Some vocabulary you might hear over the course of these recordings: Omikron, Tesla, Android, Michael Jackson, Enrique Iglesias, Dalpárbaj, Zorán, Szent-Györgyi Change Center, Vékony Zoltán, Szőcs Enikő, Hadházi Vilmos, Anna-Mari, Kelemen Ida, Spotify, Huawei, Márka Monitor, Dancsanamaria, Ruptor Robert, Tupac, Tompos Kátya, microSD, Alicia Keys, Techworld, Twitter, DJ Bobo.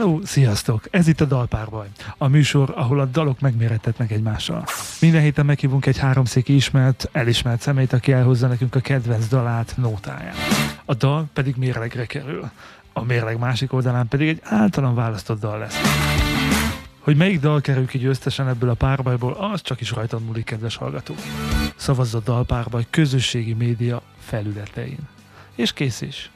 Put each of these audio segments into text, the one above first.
Hello, sziasztok! Ez itt a Dalpárbaj, a műsor, ahol a dalok megmérettetnek egymással. Minden héten meghívunk egy háromszéki elismert személyt, aki elhozza nekünk a kedvenc dalát, nótáját. A dal pedig mérlegre kerül. A mérleg másik oldalán pedig egy általam választott dal lesz. Hogy melyik dal kerül ki győztesen ebből a párbajból, az csak is rajtad múlik, kedves hallgató. Szavazz a Dalpárbaj közösségi média felületein. És kész is.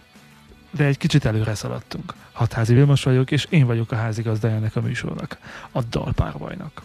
De egy kicsit előre szaladtunk. Hadházi Vilmos vagyok, és én vagyok a házigazdája ennek a műsornak, a Dalpárbajnak.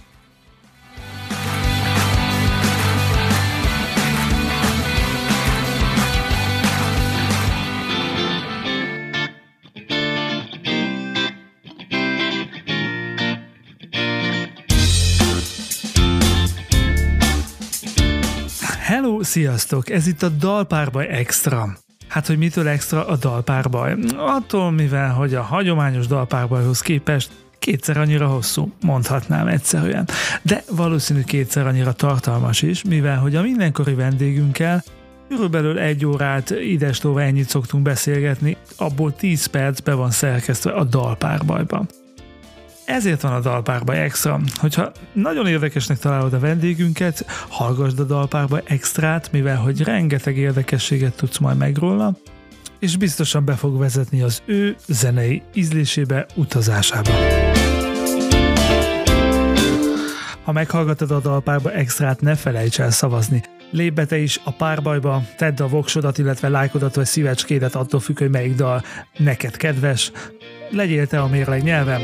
Hello, sziasztok! Ez itt a Dalpárbaj Extra. Hát, hogy mitől extra a Dalpárbaj? Attól, mivel, hogy a hagyományos Dalpárbajhoz képest kétszer annyira hosszú, mondhatnám egyszerűen. De valószínű kétszer annyira tartalmas is, mivel, hogy a mindenkori vendégünkkel körülbelül 1 órát idestova ennyit szoktunk beszélgetni, abból 10 perc be van szerkesztve a Dalpárbajba. Ezért van a Dalpárbaj Extra. Hogyha nagyon érdekesnek találod a vendégünket, hallgasd a Dalpárbaj Extrát, mivel hogy rengeteg érdekességet tudsz majd meg róla, és biztosan be fog vezetni az ő zenei ízlésébe, utazásába. Ha meghallgatod a Dalpárbaj Extrát, ne felejts el szavazni. Lépj be te is a párbajba, tedd a voksodat, illetve lájkodat vagy szívecskédet, attól függ, hogy melyik dal neked kedves. Legyél te a mérleg nyelven.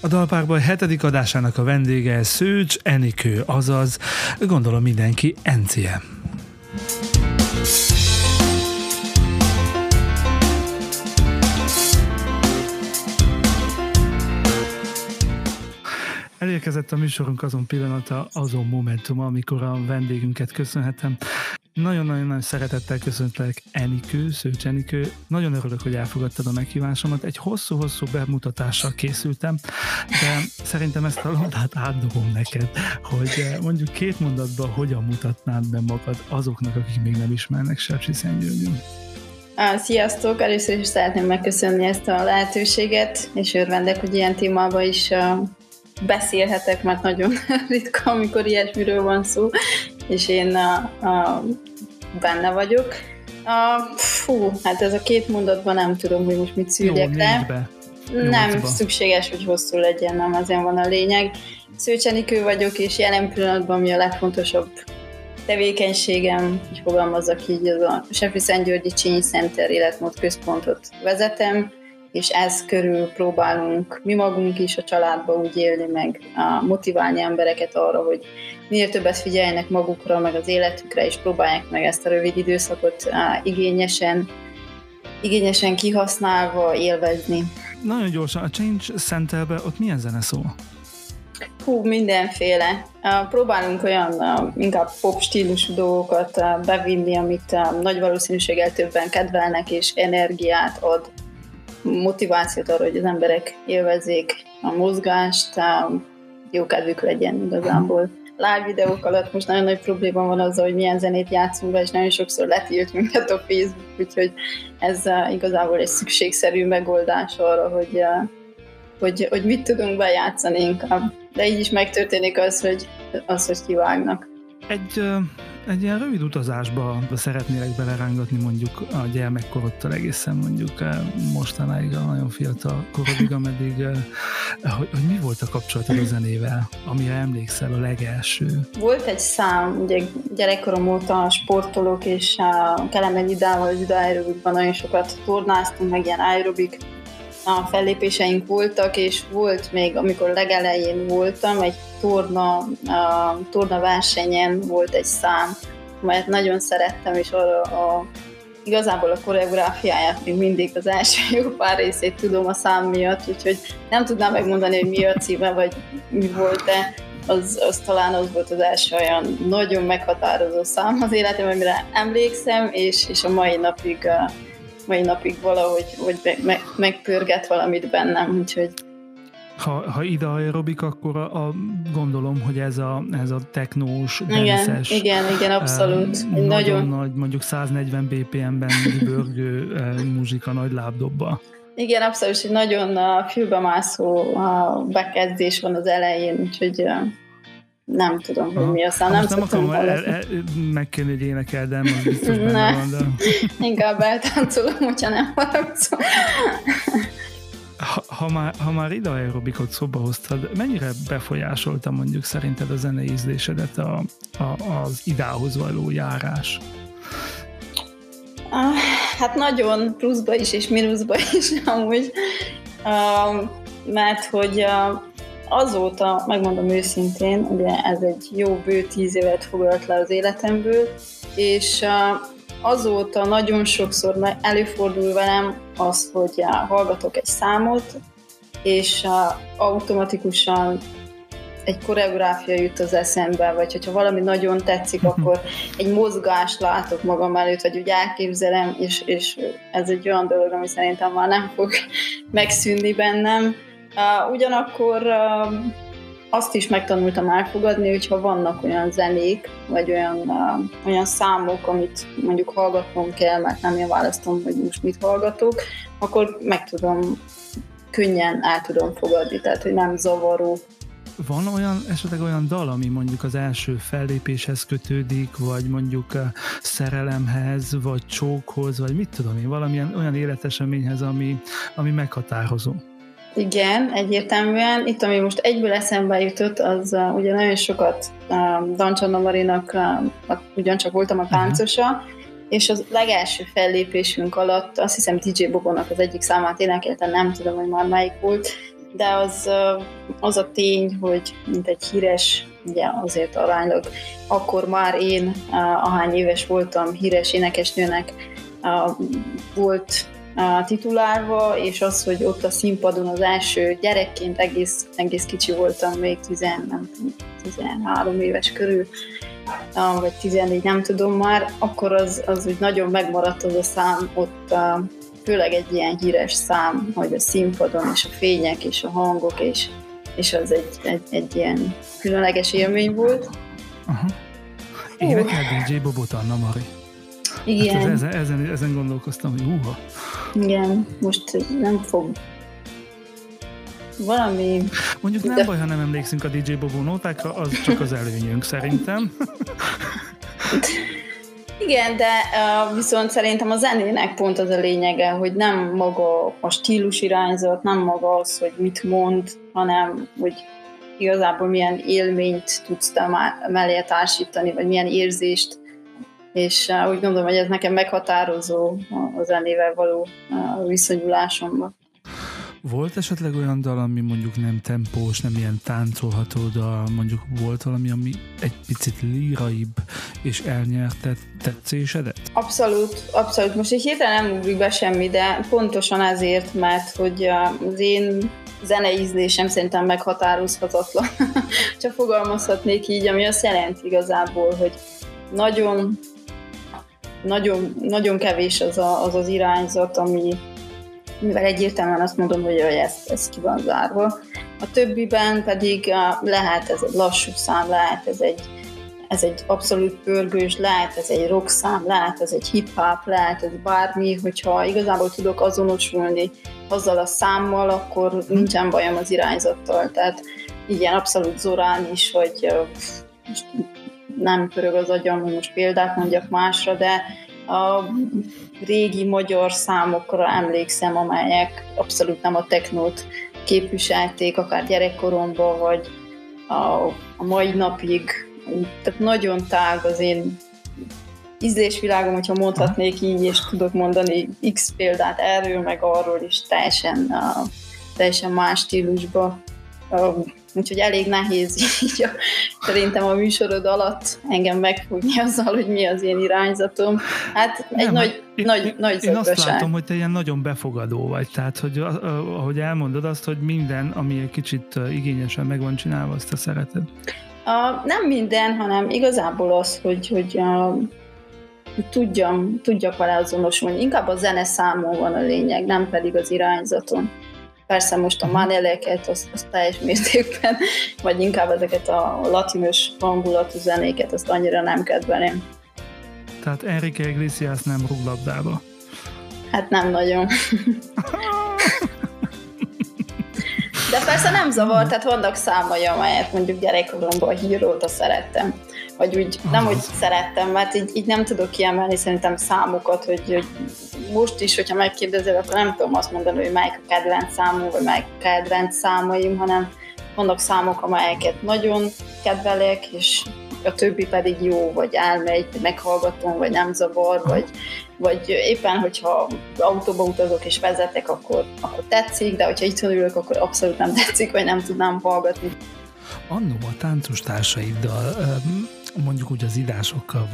A Dalpárbaj 7. adásának a vendége Szőcs Enikő, azaz gondolom mindenki Encie. Elérkezett a műsorunk azon pillanata, azon momentuma, amikor a vendégünket köszönhetem. Nagyon-nagyon szeretettel köszöntlek, Enikő, Szőcs Enikő. Nagyon örülök, hogy elfogadtad a meghívásomat. Egy hosszú-hosszú bemutatással készültem, de szerintem ezt a labdát átdobom neked, hogy mondjuk 2 mondatban hogyan mutatnád be magad azoknak, akik még nem ismernek Szent-Györgyön. Sziasztok! Először is szeretném megköszönni ezt a lehetőséget, és örvendek, hogy ilyen témában is beszélhetek, mert nagyon ritka, amikor ilyesmiről van szó, és én benne vagyok. Hát ez a 2 mondatban nem tudom, hogy most mit szűrjek le. Nem szükséges, hogy hosszú legyen, nem azért van a lényeg. Szőcs Enikő vagyok, és jelen pillanatban mi a legfontosabb tevékenységem, hogy fogalmazzak így, az a Szent-Györgyi Change Center életmód központot vezetem, és ez körül próbálunk mi magunk is a családban úgy élni, meg motiválni embereket arra, hogy minél többet figyeljenek magukra, meg az életükre, és próbálják meg ezt a rövid időszakot igényesen kihasználva élvezni. Nagyon gyorsan, a Change Centerbe ott milyen zene szól? Mindenféle. Próbálunk olyan inkább pop stílusú dolgokat bevinni, amit nagy valószínűséggel többen kedvelnek, és energiát ad, motivációt arra, hogy az emberek élvezzék a mozgást, jó kedvük legyen igazából. Live videók alatt most nagyon nagy probléma van azzal, hogy milyen zenét játszunk be, és nagyon sokszor letilt minket a Facebook, úgyhogy ez igazából egy szükségszerű megoldás arra, hogy mit tudunk bejátszani inkább. De így is megtörténik az, hogy kivágnak. Egy ilyen rövid utazásba szeretnélek belerángatni, mondjuk a gyermekkorodtól egészen mondjuk mostanáig, a nagyon fiatal korodig, ameddig, hogy mi volt a kapcsolatod a zenével, amire emlékszel, a legelső? Volt egy szám, ugye gyerekkorom óta sportolok, és a Kelemen Idával, az idáérőbükben nagyon sokat tornáztunk, meg ilyen aerobik fellépéseink voltak, és volt még, amikor legelején voltam, egy torna versenyen volt egy szám, amelyet nagyon szerettem, és arra igazából a koreográfiáját még mindig az első jó pár részét tudom a szám miatt, úgyhogy nem tudnám megmondani, hogy mi a címe, vagy mi volt, de az talán az volt az első olyan nagyon meghatározó szám az életemben, amire emlékszem, és a mai napig valahogy megpörget valamit bennem, úgyhogy Ha ide aerobik, akkor gondolom, hogy ez a technós, dances. Igen, abszolút. Nagyon nagy, mondjuk 140 BPM-ben bőrgő muzsika nagy lábdobba. Igen, abszolút, és nagyon fülbemászó bekezdés van az elején, úgyhogy nem tudom, hogy mi aztán. Nem akarom megkérni, hogy énekeldem, az biztos benne van, de... Inkább eltáncolom, hogyha nem haragszom. Ha már ide aerobikot szóba hoztad, mennyire befolyásolta mondjuk szerinted a zenei ízlésedet az idához való járás? Hát nagyon, pluszba is és mínuszba is amúgy, mert hogy azóta, megmondom őszintén, ugye ez egy jó bő 10 évet foglalt le az életemből, és azóta nagyon sokszor előfordul velem az, hogy hallgatok egy számot, és automatikusan egy koreográfia jut az eszembe, vagy hogyha valami nagyon tetszik, akkor egy mozgást látok magam előtt, vagy úgy elképzelem, és ez egy olyan dolog, ami szerintem már nem fog megszűnni bennem. Ugyanakkor azt is megtanultam elfogadni, hogyha vannak olyan zenék, vagy olyan számok, amit mondjuk hallgatnom kell, mert nem én választom, hogy most mit hallgatok, akkor könnyen el tudom fogadni, tehát hogy nem zavaró. Van esetleg olyan dal, ami mondjuk az első fellépéshez kötődik, vagy mondjuk a szerelemhez, vagy csókhoz, vagy mit tudom én, valamilyen olyan életeseményhez, ami meghatározó? Igen, egyértelműen. Itt, ami most egyből eszembe jutott, az ugye nagyon sokat Dancsanamarinak, ugyancsak voltam a táncosa, és az legelső fellépésünk alatt azt hiszem DJ Bobónak az egyik számát énekeltem, nem tudom, hogy már melyik volt, de az a tény, hogy mint egy híres, ugye azért aránylag, akkor már én, ahány éves voltam, híres énekesnőnek volt titulálva, és az, hogy ott a színpadon az első gyerekként egész kicsi voltam, még 13 éves körül, vagy 14, nem tudom már, akkor az úgy nagyon megmaradt az a szám ott, főleg egy ilyen híres szám, hogy a színpadon, és a fények, és a hangok, és az egy ilyen különleges élmény volt. Aha. Énekel DJ Bobo Anna-Mari. Igen. Hát ezen gondolkoztam, hogy húha. Igen, most nem fog valami... Mondjuk nem baj, ha nem emlékszünk a DJ Bobo nótákra, az csak az előnyünk szerintem. Igen, de viszont szerintem a zenének pont az a lényege, hogy nem maga a stílus irányzat, nem maga az, hogy mit mond, hanem hogy igazából milyen élményt tudsz te mellé társítani, vagy milyen érzést, és úgy gondolom, hogy ez nekem meghatározó a zenével való viszonyulásomban. Volt esetleg olyan dal, ami mondjuk nem tempós, nem ilyen táncolható dal, mondjuk volt valami, ami egy picit líraibb, és elnyerte tetszésedet? Abszolút. Most így hirtelen nem ugrik be semmi, de pontosan azért, mert hogy az én zenei ízlésem szerintem meghatározhatatlan. Csak fogalmazhatnék így, ami azt jelenti igazából, hogy nagyon, nagyon, nagyon kevés az irányzat, mivel egyértelműen azt mondom, hogy ez ki van zárva. A többiben pedig lehet ez egy lassú szám, lehet ez egy abszolút pörgős, lehet ez egy rock szám, lehet ez egy hip-hop, lehet ez bármi, hogyha igazából tudok azonosulni azzal a számmal, akkor nincsen bajom az irányzattal. Tehát ilyen abszolút Zorán is, vagy most nem pörög az agyam, hogy most példát mondjak másra, de a régi magyar számokra emlékszem, amelyek abszolút nem a technót képviselték, akár gyerekkoromban, vagy a mai napig. Tehát nagyon tág az én ízlésvilágom, hogyha mondhatnék így, és tudok mondani x példát erről, meg arról is teljesen más stílusba. Úgyhogy elég nehéz így szerintem a műsorod alatt engem megfogni azzal, hogy mi az én irányzatom. Hát egy nem, nagy zögösen. Én azt látom, hogy te ilyen nagyon befogadó vagy, tehát hogy ahogy elmondod azt, hogy minden, ami egy kicsit igényesen meg van csinálva, azt te szereted. Nem minden, hanem igazából az, hogy tudjak vele azonosulni. Inkább a zeneszámon van a lényeg, nem pedig az irányzaton. Persze most a manéleket az teljes mértékben, vagy inkább ezeket a latinos hangulatú zenéket, azt annyira nem kedvelem. Tehát Enrique Iglesias nem rúg labdába. Hát nem nagyon. De persze nem zavar, tehát vannak számai, amelyet mondjuk gyerekkoromban híróta szerettem. Vagy úgy, nem úgy szerettem, mert így nem tudok kiemelni szerintem számokat, hogy most is, hogyha megkérdezel, akkor nem tudom azt mondani, hogy melyik a kedvenc számom, vagy melyik a kedvenc számaim, hanem vannak számok, amelyeket nagyon kedvelek, és a többi pedig jó, vagy elmegy, meghallgatom, vagy nem zavar, vagy éppen, hogyha autóba utazok és vezetek, akkor tetszik, de hogyha itthon ülök, akkor abszolút nem tetszik, vagy nem tudnám hallgatni. Annó a táncostársaiddal, mondjuk úgy az idásokkal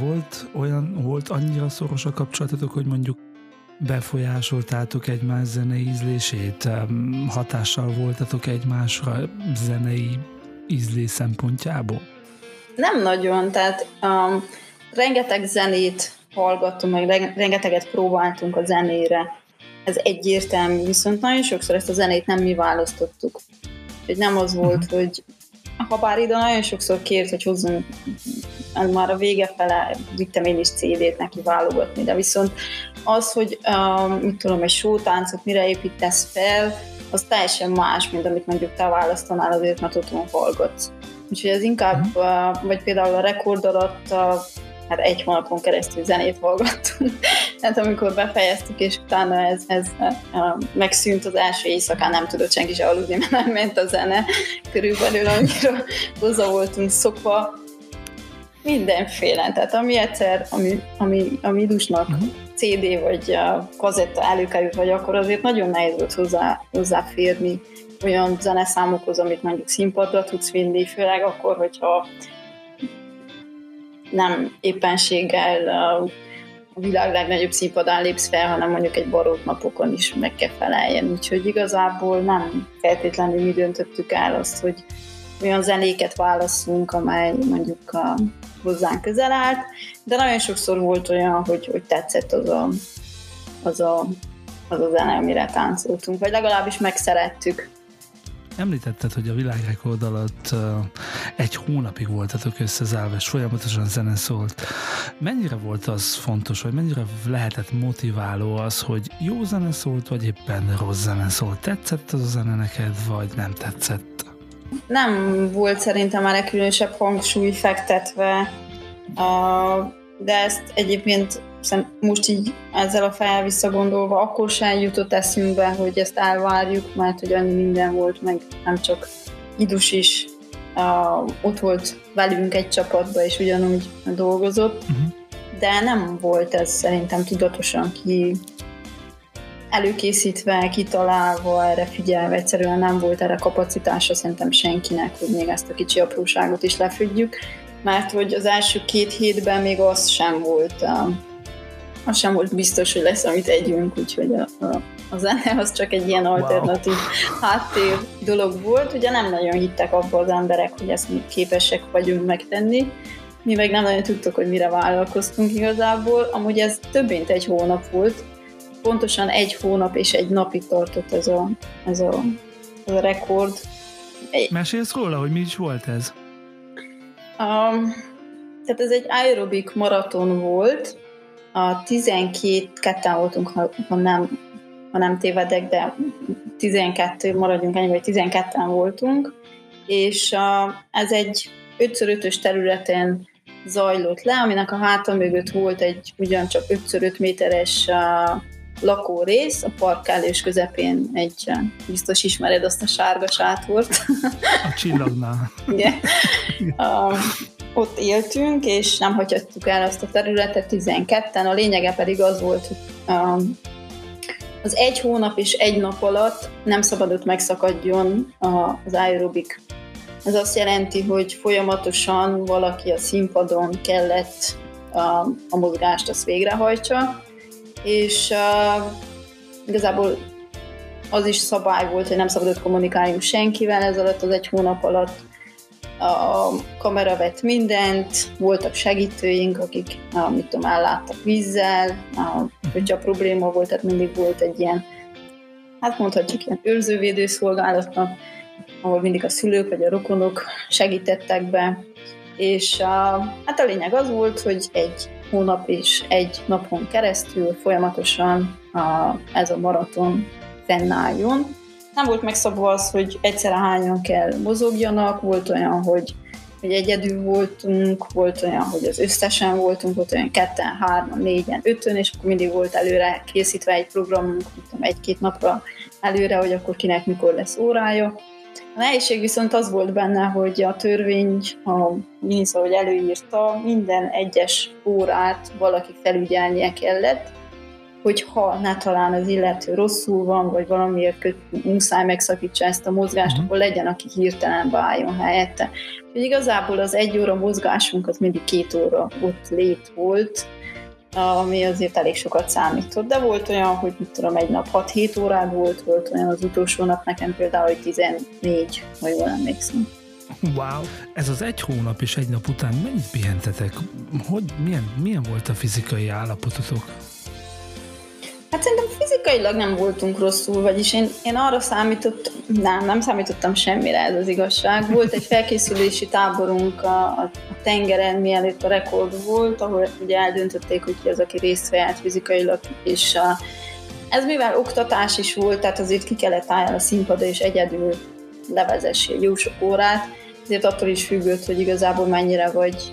volt annyira szoros a kapcsolatotok, hogy mondjuk befolyásoltátok egymás zenei ízlését, hatással voltatok egymásra zenei ízlés szempontjából? Nem nagyon, tehát rengeteg zenét hallgattunk, meg rengeteget próbáltunk a zenére. Ez egyértelmű, viszont nagyon sokszor ezt a zenét nem mi választottuk. Úgyhogy nem az volt, hogy habár ide nagyon sokszor kért, hogy hozzunk, már a vége fele vittem én is CD-t neki válogatni, de viszont az, hogy egy sótáncot mire építesz fel, az teljesen más, mint amit mondjuk te választanál azért, mert otthon hallgatsz. Úgyhogy ez inkább, vagy például a rekord alatt egy hónapon keresztül zenét hallgattunk. Tehát amikor befejeztük, és utána ez megszűnt az első éjszakán, nem tudott senki se aludni, mert nem ment a zene körülbelül, amire hozzá voltunk szokva. Mindenféle, tehát ami egyszer, ami idusnak CD vagy kazetta előkerült, vagy akkor azért nagyon nehéz volt hozzáférni olyan zeneszámokhoz, amit mondjuk színpadra tudsz vinni, főleg akkor, hogyha nem éppenséggel a világ legnagyobb színpadán lépsz fel, hanem mondjuk egy barokk napokon is meg kell feleljen. Úgyhogy igazából nem feltétlenül mi döntöttük el azt, hogy olyan zenéket válaszunk, amely mondjuk hozzánk közel állt, de nagyon sokszor volt olyan, hogy tetszett az a zene, amire táncoltunk, vagy legalábbis megszerettük. Említetted, hogy a világrekord alatt egy hónapig voltatok összezárva, és folyamatosan zene szólt. Mennyire volt az fontos, vagy mennyire lehetett motiváló az, hogy jó zene szólt, vagy éppen rossz zene szólt? Tetszett az a zene neked, vagy nem tetszett? Nem volt szerintem erre különösebb hangsúly fektetve, de ezt egyébként most így ezzel a fejjel visszagondolva akkor sem jutott eszünkbe, hogy ezt elvárjuk, mert hogy annyi minden volt, meg nem csak Idus is ott volt velünk egy csapatban, és ugyanúgy dolgozott, de nem volt ez szerintem tudatosan előkészítve, kitalálva, erre figyelve, egyszerűen nem volt erre kapacitása szerintem senkinek, hogy még ezt a kicsi apróságot is lefüggjük, mert hogy az első 2 hétben még az sem volt biztos, hogy lesz, amit együnk, úgyhogy a zene az csak egy ilyen alternatív háttér dolog volt. Ugye nem nagyon hittek abba az emberek, hogy ezt mi képesek vagyunk megtenni. Mi meg nem nagyon tudtuk, hogy mire vállalkoztunk igazából. Amúgy ez több mint egy hónap volt. Pontosan 1 hónap és 1 napig tartott ez a rekord. Mesélsz róla, hogy mi is volt ez? Tehát ez egy aerobik maraton volt. 12-en voltunk, ha nem tévedek, de 12 maradjunk ennyi, vagy 12-en voltunk, és ez egy 5x5-ös területen zajlott le, aminek a háta mögött volt egy ugyancsak 5x5 méteres lakórész, a park kellős közepén egy, biztos ismered azt a sárga sátort. A csillagnál. Igen. Ott éltünk, és nem hagyhattuk el azt a területet 12-en, a lényege pedig az volt, hogy az 1 hónap és 1 nap alatt nem szabadott megszakadjon az aerobik. Ez azt jelenti, hogy folyamatosan valaki a színpadon kellett a mozgást azt végrehajtsa, és igazából az is szabály volt, hogy nem szabadott kommunikáljunk senkivel ez alatt az 1 hónap alatt. A kamera vett mindent, voltak segítőink, akik elláttak vízzel, hogyha probléma volt, tehát mindig volt egy ilyen hát mondhatjuk ilyen őrzővédő szolgálatnak, ahol mindig a szülők vagy a rokonok segítettek be, és hát a lényeg az volt, hogy egy hónap és egy napon keresztül folyamatosan ez a maraton fennálljon. Nem volt megszabva az, hogy egyszerre hányan kell mozogjanak, volt olyan, hogy egyedül voltunk, volt olyan, hogy az összesen voltunk, volt olyan 2-3-4-5, és akkor mindig volt előre készítve egy programunk, egy-két napra előre, hogy akkor kinek mikor lesz órája. A nehézség viszont az volt benne, hogy a törvény, ahogy előírta, minden egyes órát valaki felügyelnie kellett, hogyha ne talán az illető rosszul van, vagy valamiért muszáj megszakítsa ezt a mozgást, akkor legyen, aki hirtelen beálljon helyette. Úgyhogy igazából az egy óra mozgásunk az mindig 2 óra ott lét volt, ami azért elég sokat számított. De volt olyan, hogy egy nap 6-7 órád volt olyan az utolsó nap nekem például, hogy 14, ha jól emlékszem. Wow! Ez az egy hónap és egy nap után mennyit pihentetek? Milyen volt a fizikai állapototok? Hát szerintem fizikailag nem voltunk rosszul, vagyis én arra számítottam, nem számítottam semmire, ez az igazság. Volt egy felkészülési táborunk a tengeren, mielőtt a rekord volt, ahol ugye eldöntötték, hogy ki az, aki részt vehet fizikailag, és ez mivel oktatás is volt, tehát azért ki kellett álljon a színpadra, és egyedül levezessél jó sok órát, ezért attól is függött, hogy igazából mennyire vagy...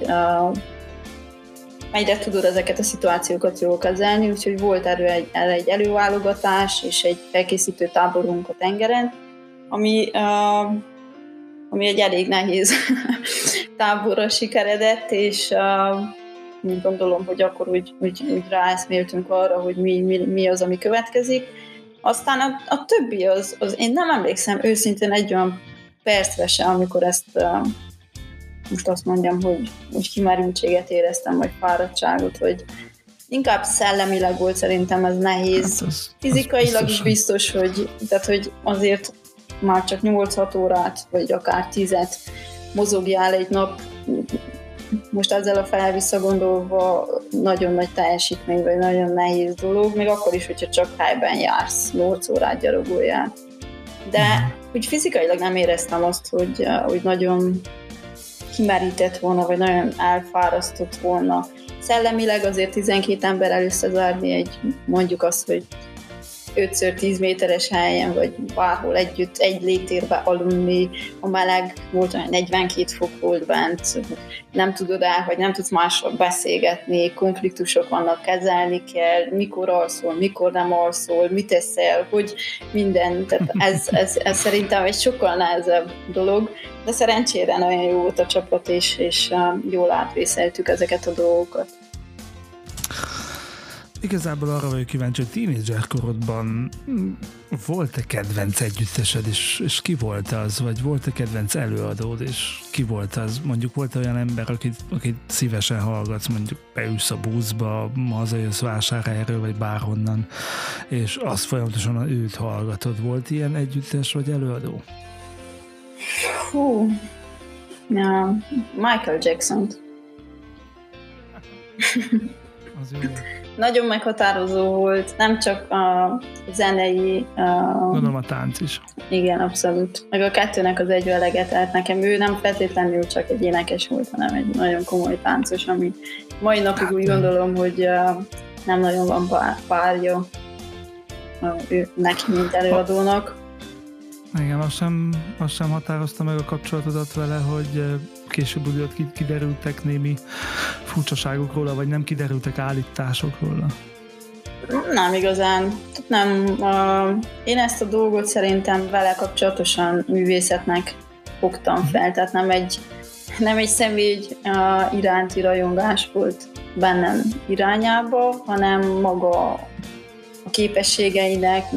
Mennyire tudod ezeket a szituációkat jól kezelni, úgyhogy volt erre egy előválogatás és egy felkészítő táborunk a tengeren, ami egy elég nehéz táborra sikeredett, és gondolom, hogy akkor úgy ráeszméltünk arra, hogy mi az, ami következik. Aztán a többi az én nem emlékszem őszintén egy olyan percre se, amikor ezt... most azt mondjam, hogy kimerültséget éreztem, vagy fáradtságot, hogy inkább szellemileg volt szerintem ez nehéz. Hát fizikailag is biztos, hogy azért már csak 8-6 órát, vagy akár 10-et mozogjál egy nap. Most ezzel a fel visszagondolva nagyon nagy teljesítmény, vagy nagyon nehéz dolog, még akkor is, hogyha csak helyben jársz, 8 órát gyalogoljál. De úgy fizikailag nem éreztem azt, hogy nagyon... kimerített volna, vagy nagyon elfárasztott volna. Szellemileg azért 12 emberrel összezárni egy, mondjuk azt, hogy 5x10 méteres helyen, vagy bárhol együtt, egy légtérbe aludni, a meleg volt olyan 42 fok volt bent, nem tudod vagy nem tudsz másról beszélgetni, konfliktusok vannak, kezelni kell, mikor alszol, mikor nem alszol, mit teszel, hogy minden, tehát ez szerintem egy sokkal nehezebb dolog, de szerencsére nagyon jó volt a csapat, és jól átvészeltük ezeket a dolgokat. Igazából arra vagyok kíváncsi, hogy tínédzserkorodban volt-e kedvenc együttesed, és ki volt az, vagy volt-e kedvenc előadód, és ki volt az? Mondjuk volt olyan ember, akit szívesen hallgatsz, mondjuk beülsz a buszba, hazajössz vásárhelyről, vagy bárhonnan, és azt folyamatosan őt hallgatod. Volt ilyen együttes, vagy előadó? Michael Jackson-t. Az ő... Nagyon meghatározó volt, nem csak a zenei... Gondolom a tánc is. Igen, abszolút. Meg a kettőnek az egyvelege, tehát nekem ő nem feltétlenül csak egy énekes volt, hanem egy nagyon komoly táncos, ami mai napig hát, úgy gondolom, hogy nem nagyon van párja neki, mint előadónak. Igen, azt sem határozta meg a kapcsolatodat vele, hogy később úgy kiderültek némi furcsaságok róla, vagy nem kiderültek állítások róla? Nem igazán. Nem. Én ezt a dolgot szerintem vele kapcsolatosan művészetnek fogtam fel, tehát nem egy személy iránti rajongás volt bennem irányába, hanem maga a képességeinek,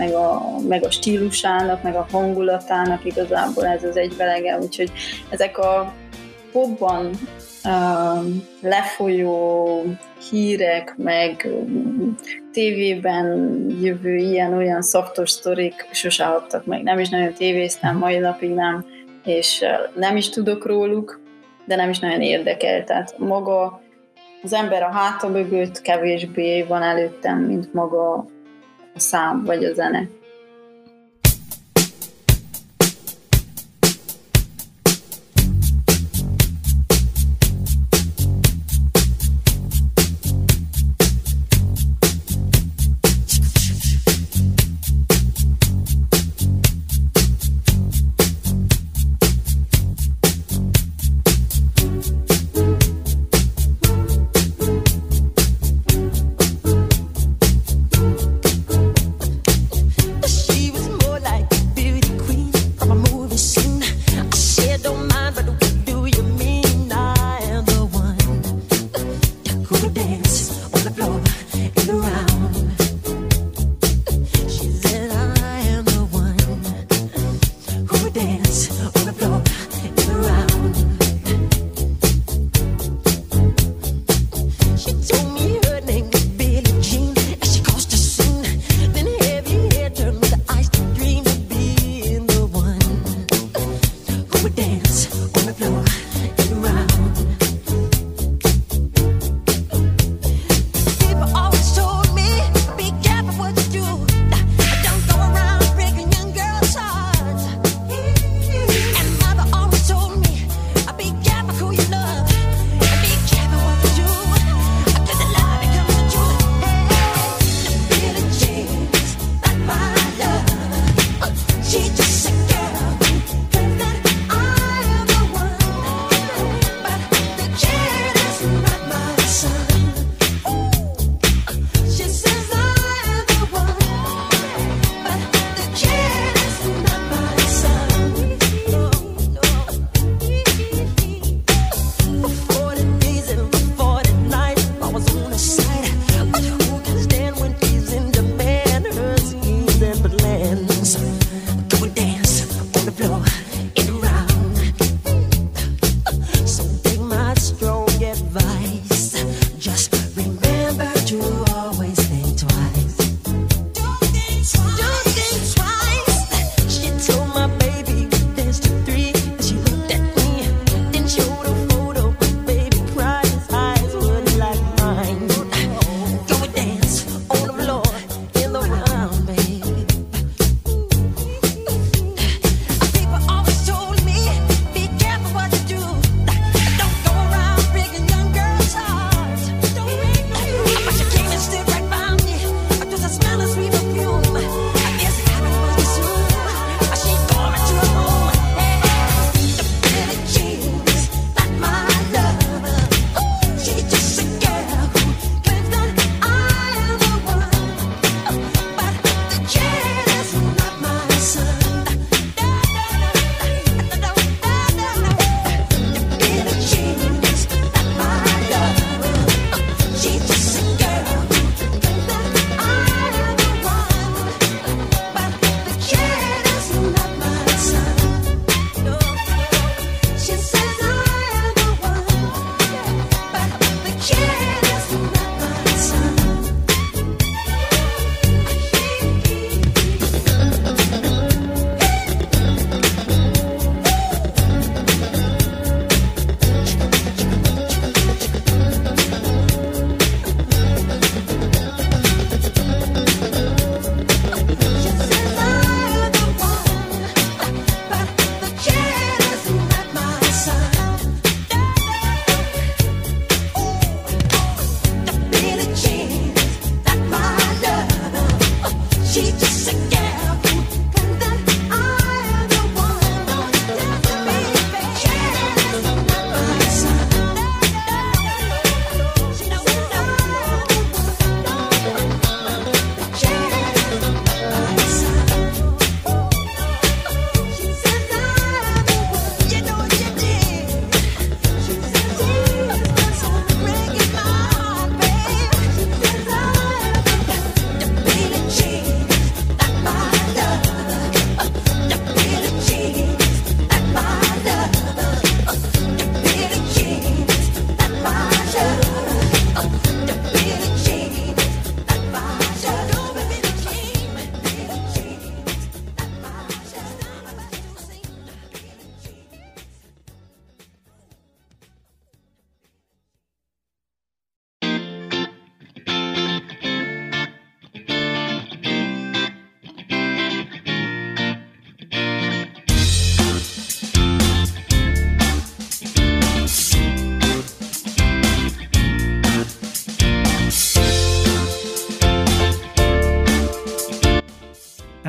meg a stílusának, meg a hangulatának igazából ez az egyvelege, úgyhogy ezek a popban lefolyó hírek, meg tévében jövő ilyen-olyan szaftos sztorik sose adtak meg. Nem is nagyon tévéztem, mai napig nem, és nem is tudok róluk, de nem is nagyon érdekel. Tehát maga az ember a háta mögött kevésbé van előttem, mint maga a szám vagy a zene.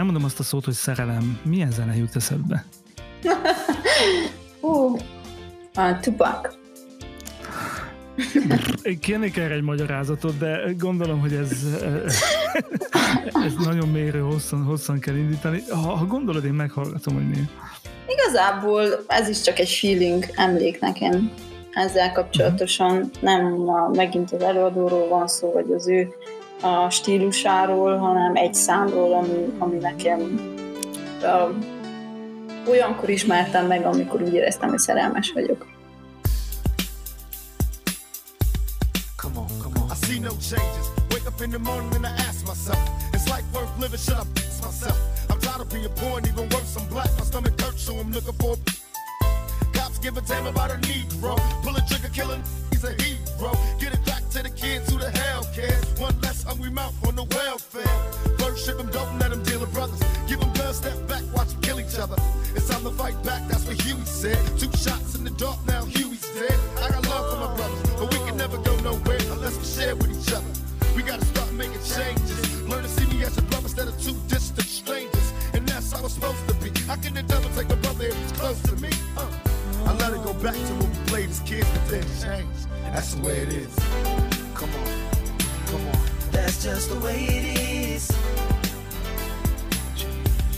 elmondom azt a szót, hogy szerelem. Milyen zene jut eszedbe? Tupac. Kérnék erre egy magyarázatot, de gondolom, hogy ez nagyon mérő, hosszan kell indítani. Ha gondolod, én meghallgatom, hogy miért. Igazából ez is csak egy feeling, emlék nekem. Ezzel kapcsolatosan nem megint az előadóról van szó, vagy az ő a stílusáról, hanem egy számról, ami nekem olyankor ismertem meg, amikor úgy éreztem, hogy szerelmes vagyok. Give a damn about a Negro. Pull a trigger, kill him, he's a hero. Get it back to the kids who the hell cares. One less hungry mouth on the welfare. First ship him, don't let him deal with brothers. Give him guns, step back, watch them kill each other. It's time to fight back, that's what Huey said. Two shots in the dark, now Huey's dead. I got love for my brothers, but we can never go nowhere unless we share with each other. We gotta start making changes. Learn to see me as a brother instead of two distant strangers. And that's how I was supposed to be. How can the devil take a brother if he's close to me? I let it go back to when we played as kids, but things changed. That's the way it is. Come on, come on. That's just the way it is.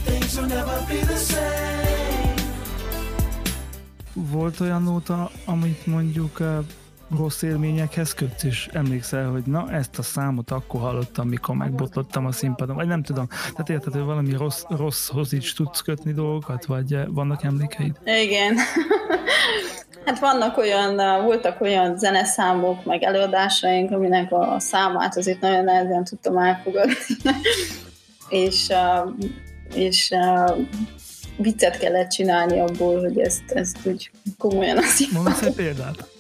Things will never be the same. Volt olyan nóta, amit mondjuk rossz élményekhez kötsz, és emlékszel, hogy na, ezt a számot akkor hallottam, mikor megbotlottam a színpadon, vagy nem tudom. Tehát érted, hogy valami rosszhoz így tudsz kötni dolgokat, vagy vannak emlékeid? Igen. Hát voltak olyan zeneszámok, meg előadásaink, aminek a számát azért nagyon nehezen tudtam elfogadni. és viccet kellett csinálni abból, hogy ezt úgy komolyan az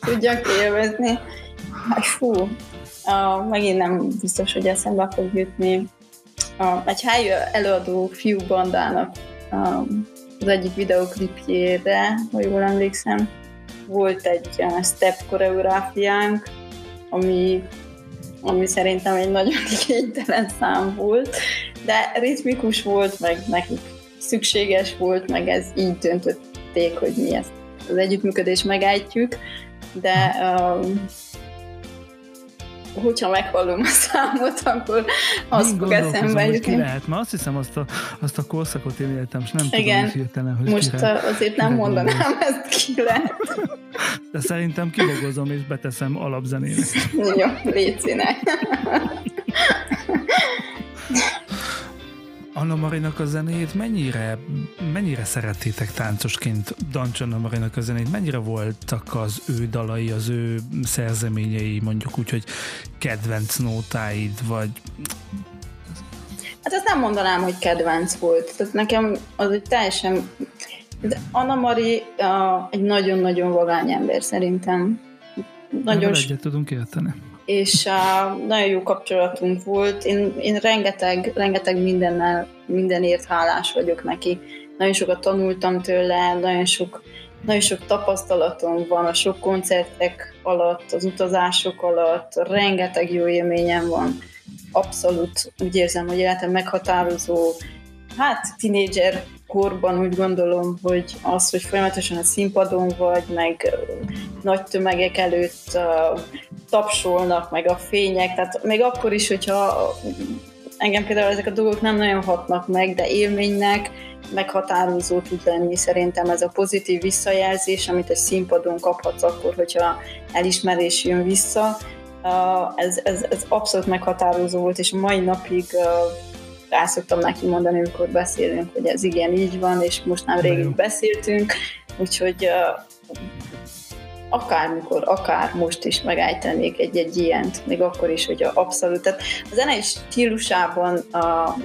tudjak élvezni. Hát fú, megint nem biztos, hogy eszembe fog jutni. Egy helyi előadó fiú bandának az egyik videóklipjére, ha jól emlékszem, volt egy step koreográfiánk, ami szerintem egy nagyon kénytelen szám volt, de ritmikus volt, meg nekik szükséges volt, meg ez így döntötték, hogy mi ezt az együttműködést megállítjuk, de hogyha meghallom a számot, akkor azt fog eszembe jutni. Lehet, mert azt hiszem, azt a korszakot én éltem, és nem tudom hirtelen, hogy most azért nem mondanám, ezt ki lehet. De szerintem kidolgozom, és beteszem alapzenének. Jó, létszínek. Anna-Marinak a zenét mennyire szerettétek táncosként? Dancsanamarinak a zenét mennyire voltak az ő dalai, az ő szerzeményei, mondjuk úgy, hogy kedvenc nótáid, vagy... Hát azt nem mondanám, hogy kedvenc volt. Tehát nekem az egy teljesen... Anna-Mari egy nagyon-nagyon vagány ember szerintem. Nagyon egyet tudunk érteni. És nagyon jó kapcsolatunk volt. Én rengeteg mindenért hálás vagyok neki. Nagyon sokat tanultam tőle, nagyon sok tapasztalatom van a sok koncertek alatt, az utazások alatt, rengeteg jó élményem van. Abszolút úgy érzem, hogy életem meghatározó. Tínédzser korban úgy gondolom, hogy az, hogy folyamatosan a színpadon vagy, meg nagy tömegek előtt tapsolnak, meg a fények, tehát még akkor is, hogyha engem például ezek a dolgok nem nagyon hatnak meg, de élménynek meghatározó tud lenni szerintem ez a pozitív visszajelzés, amit egy színpadon kaphatsz akkor, hogyha elismerés jön vissza. Ez abszolút meghatározó volt, és a mai napig rá szoktam neki mondani, amikor beszélünk, hogy ez igen, így van, és most nem rég beszéltünk, úgyhogy akármikor, akár most is megállítanék egy ilyent, még akkor is, hogy abszolút. Tehát a zenei stílusában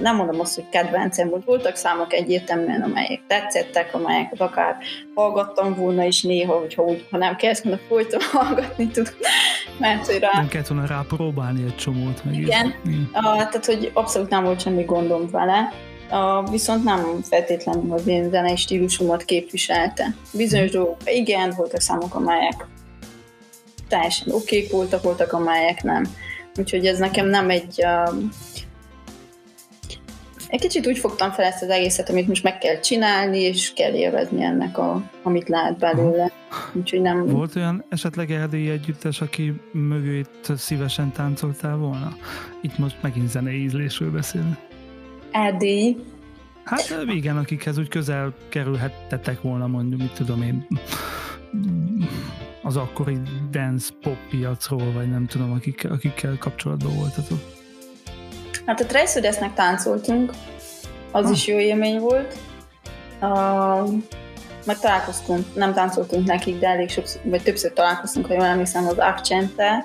nem mondom azt, hogy kedvencem volt, voltak számok egyértelműen, amelyek tetszettek, amelyeket akár hallgattam volna is néha, hogyha nem kell, ezt mondom, folyton hallgatni tudom. Mert, hogy nem kellett volna rápróbálni egy csomót. Meg igen, tehát hogy abszolút nem volt semmi gondom vele, viszont nem feltétlenül az én zenei stílusomat képviselte. Bizonyos dolgok, igen, voltak számok, amelyek teljesen okék voltak, amelyek nem. Úgyhogy ez nekem nem egy Egy kicsit úgy fogtam fel ezt az egészet, amit most meg kell csinálni, és kell élvezni ennek, amit lát belőle. Úgyhogy nem... Volt olyan esetleg erdélyi együttes, aki mögött szívesen táncoltál volna? Itt most megint zenei ízlésről beszélünk. Erdélyi? Hát igen, akikhez úgy közel kerülhettetek volna, mondjuk, mit tudom én, az akkori dance pop piacról, vagy nem tudom, akikkel kapcsolatban voltatok. Hát a Trace táncoltunk, az is jó élmény volt. Meg találkoztunk, nem táncoltunk nekik, de elég sokszor, vagy többször találkoztunk, ha jól emlékszem, az Accenttel.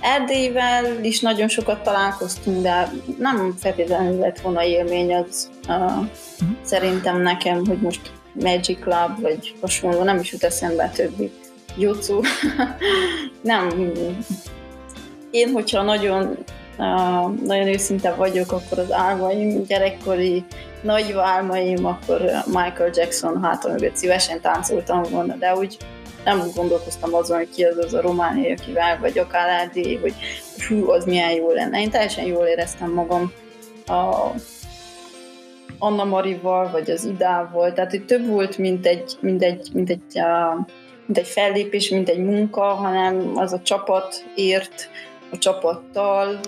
Erdélyvel is nagyon sokat találkoztunk, de nem feltétlenül lett volna élmény az szerintem nekem, hogy most Magic Club vagy hasonló, nem is jut eszembe többi. Jutsu. Nem. Én, hogyha nagyon őszinte vagyok, akkor az álmaim, gyerekkori nagy álmaim, akkor Michael Jackson háta mögött szívesen táncoltam volna, de úgy nem gondolkoztam azon, hogy ki az a romániai, akivel vagy akár erdélyi, hogy hú, az milyen jó lenne. Én teljesen jól éreztem magam a Anna Marival, vagy az Idával, tehát hogy több volt, mint egy fellépés, mint egy munka, hanem az a csapat ért, a csapattal,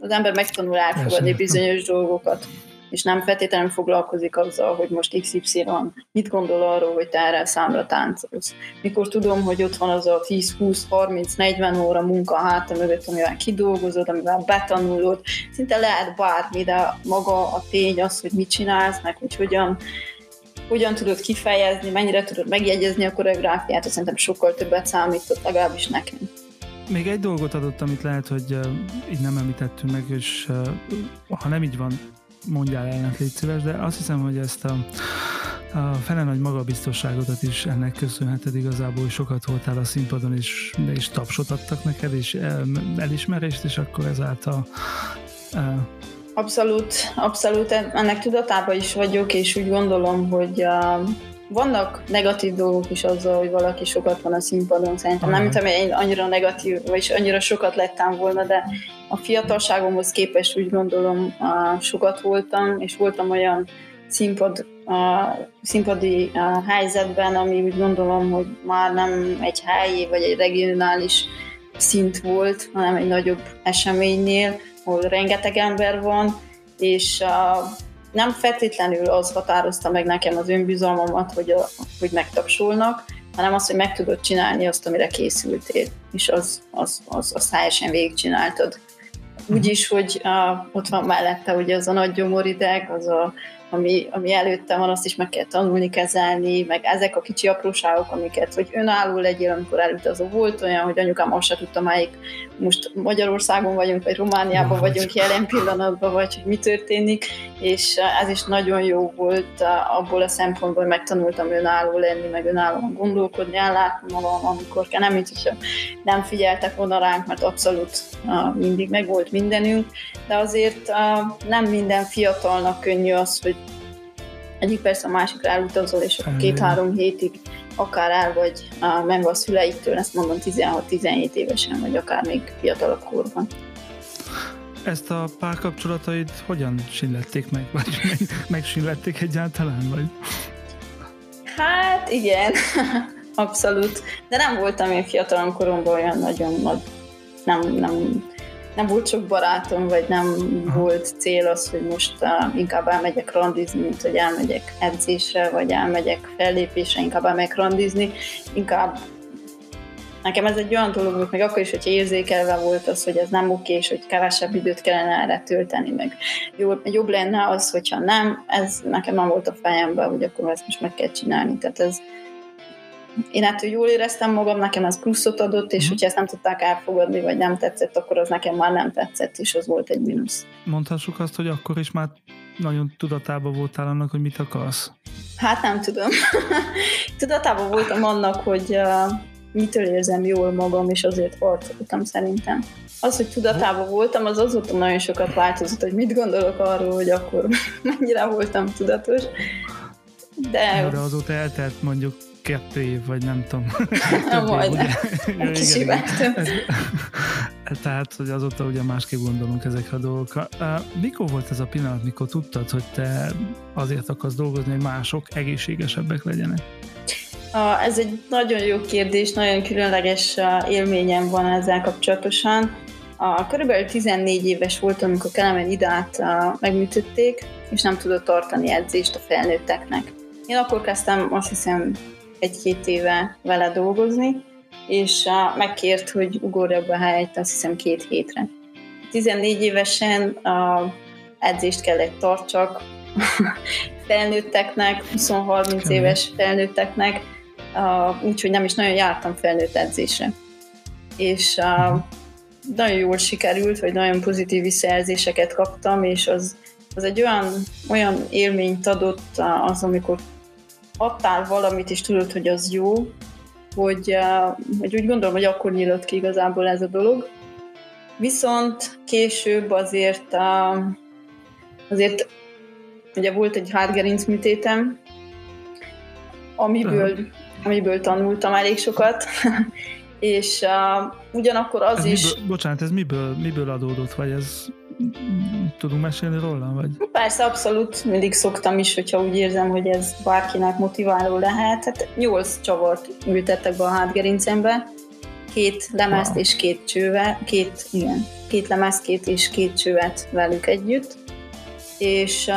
az ember megtanul elfogadni bizonyos dolgokat, és nem feltétlenül foglalkozik azzal, hogy most XY mit gondol arról, hogy te erre számra táncolsz. Mikor tudom, hogy ott van az a 10-20-30-40 óra munka háta mögött, amivel kidolgozod, amivel betanulod, szinte lehet bármi, de maga a tény az, hogy mit csinálsz, meg hogy hogyan tudod kifejezni, mennyire tudod megjegyezni a koreográfiát, azt szerintem sokkal többet számított, legalábbis nekem. Még egy dolgot adott, amit lehet, hogy így nem említettünk meg, és ha nem így van, mondjál el, légy szíves, de azt hiszem, hogy ezt a fele nagy magabiztosságodat is ennek köszönheted igazából, hogy sokat voltál a színpadon, és tapsot adtak neked, és elismerést, és akkor ezáltal... Abszolút, ennek tudatában is vagyok, és úgy gondolom, hogy vannak negatív dolgok is azzal, hogy valaki sokat van a színpadon, szerintem nem, mint amilyen én annyira negatív, vagyis annyira sokat lettem volna, de a fiatalságomhoz képest úgy gondolom sokat voltam, és voltam olyan színpadi helyzetben, ami úgy gondolom, hogy már nem egy helyi vagy egy regionális szint volt, hanem egy nagyobb eseménynél, ahol rengeteg ember van, és nem feltétlenül az határozta meg nekem az önbizalmamat, hogy megtapsolnak, hanem az, hogy meg tudod csinálni azt, amire készültél, és azt helyesen végigcsináltad. Úgyis, hogy ott van mellette ugye az a nagy gyomorideg, az ami előtte van, azt is meg kell tanulni, kezelni, meg ezek a kicsi apróságok, amiket, hogy önálló legyél, amikor elutazol. Volt olyan, hogy anyukám azt se tudta, melyik most Magyarországon vagyunk, vagy Romániában vagyunk jelen pillanatban, vagy hogy mi történik, és ez is nagyon jó volt abból a szempontból, hogy megtanultam önálló lenni, meg önállóan gondolkodni, ellátni magam, amikor kell, nem, mint hogyha nem figyeltek volna ránk, mert abszolút mindig meg volt mindenünk, de azért nem minden fiatalnak könnyű az, hogy egyik persze a másikra elutazol, és akkor 2-3 hétig akár el vagy menve a szüleiktől, ezt mondom 16-17 évesen, vagy akár még fiatalabb korban. Ezt a párkapcsolataid hogyan sínlették meg? Vagy megsínlették egyáltalán? Vagy? Hát igen, abszolút. De nem voltam én fiatalon koromban olyan nagyon nagy, nem volt sok barátom, vagy nem volt cél az, hogy most inkább elmegyek randizni, mint hogy elmegyek edzésre, vagy elmegyek fellépésre, inkább elmegyek randizni. Inkább nekem ez egy olyan dolog volt, meg akkor is, hogyha érzékelve volt az, hogy ez nem oké, és hogy kevesebb időt kellene erre tölteni, meg jobb lenne az, hogyha nem, ez nekem nem volt a fejemben, hogy akkor ezt most meg kell csinálni. Tehát ez, én ettől jól éreztem magam, nekem ez pluszot adott, és hogyha ezt nem tudták elfogadni, vagy nem tetszett, akkor az nekem már nem tetszett, és az volt egy mínusz. Mondhassuk azt, hogy akkor is már nagyon tudatában voltál annak, hogy mit akarsz? Hát nem tudom. Tudatában voltam annak, hogy mitől érzem jól magam, és azért harcoltam szerintem. Az, hogy tudatában voltam, az azóta nagyon sokat változott, hogy mit gondolok arról, hogy akkor mennyire voltam tudatos. De azóta eltelt mondjuk 2 év, vagy nem tudom. Majd, nem kicsi. tehát hogy azóta ugye másképp gondolunk ezekre a dolgokra. Mikor volt ez a pillanat, mikor tudtad, hogy te azért akarsz dolgozni, hogy mások egészségesebbek legyenek? Ez egy nagyon jó kérdés, nagyon különleges élményem van ezzel kapcsolatosan. Körülbelül 14 éves voltam, amikor kelemen idát megműtötték, és nem tudott tartani edzést a felnőtteknek. Én akkor kezdtem, azt hiszem, 1-2 éve vele dolgozni, és megkért, hogy ugorjak be helyett, azt hiszem, 2 hétre. 14 évesen edzést kellett tartsak felnőtteknek, 20-30 éves felnőtteknek, úgyhogy nem is nagyon jártam felnőtt edzésre. És nagyon jól sikerült, vagy nagyon pozitív visszajelzéseket kaptam, és az egy olyan élményt adott az, amikor adtál valamit, és tudod, hogy az jó, hogy úgy gondolom, hogy akkor nyílt ki igazából ez a dolog. Viszont később azért ugye volt egy hátgerinc műtétem, amiből tanultam elég sokat, és ugyanakkor az ez is... Bocsánat, ez miből adódott, vagy ez... Tudunk mesélni róla, vagy? Persze, abszolút. Mindig szoktam is, hogyha úgy érzem, hogy ez bárkinek motiváló lehet. Hát 8 csavart ültettek be a hátgerincembe. 2 lemezt és 2 csővel. 2 lemezt, 2 és 2 csövet velük együtt. És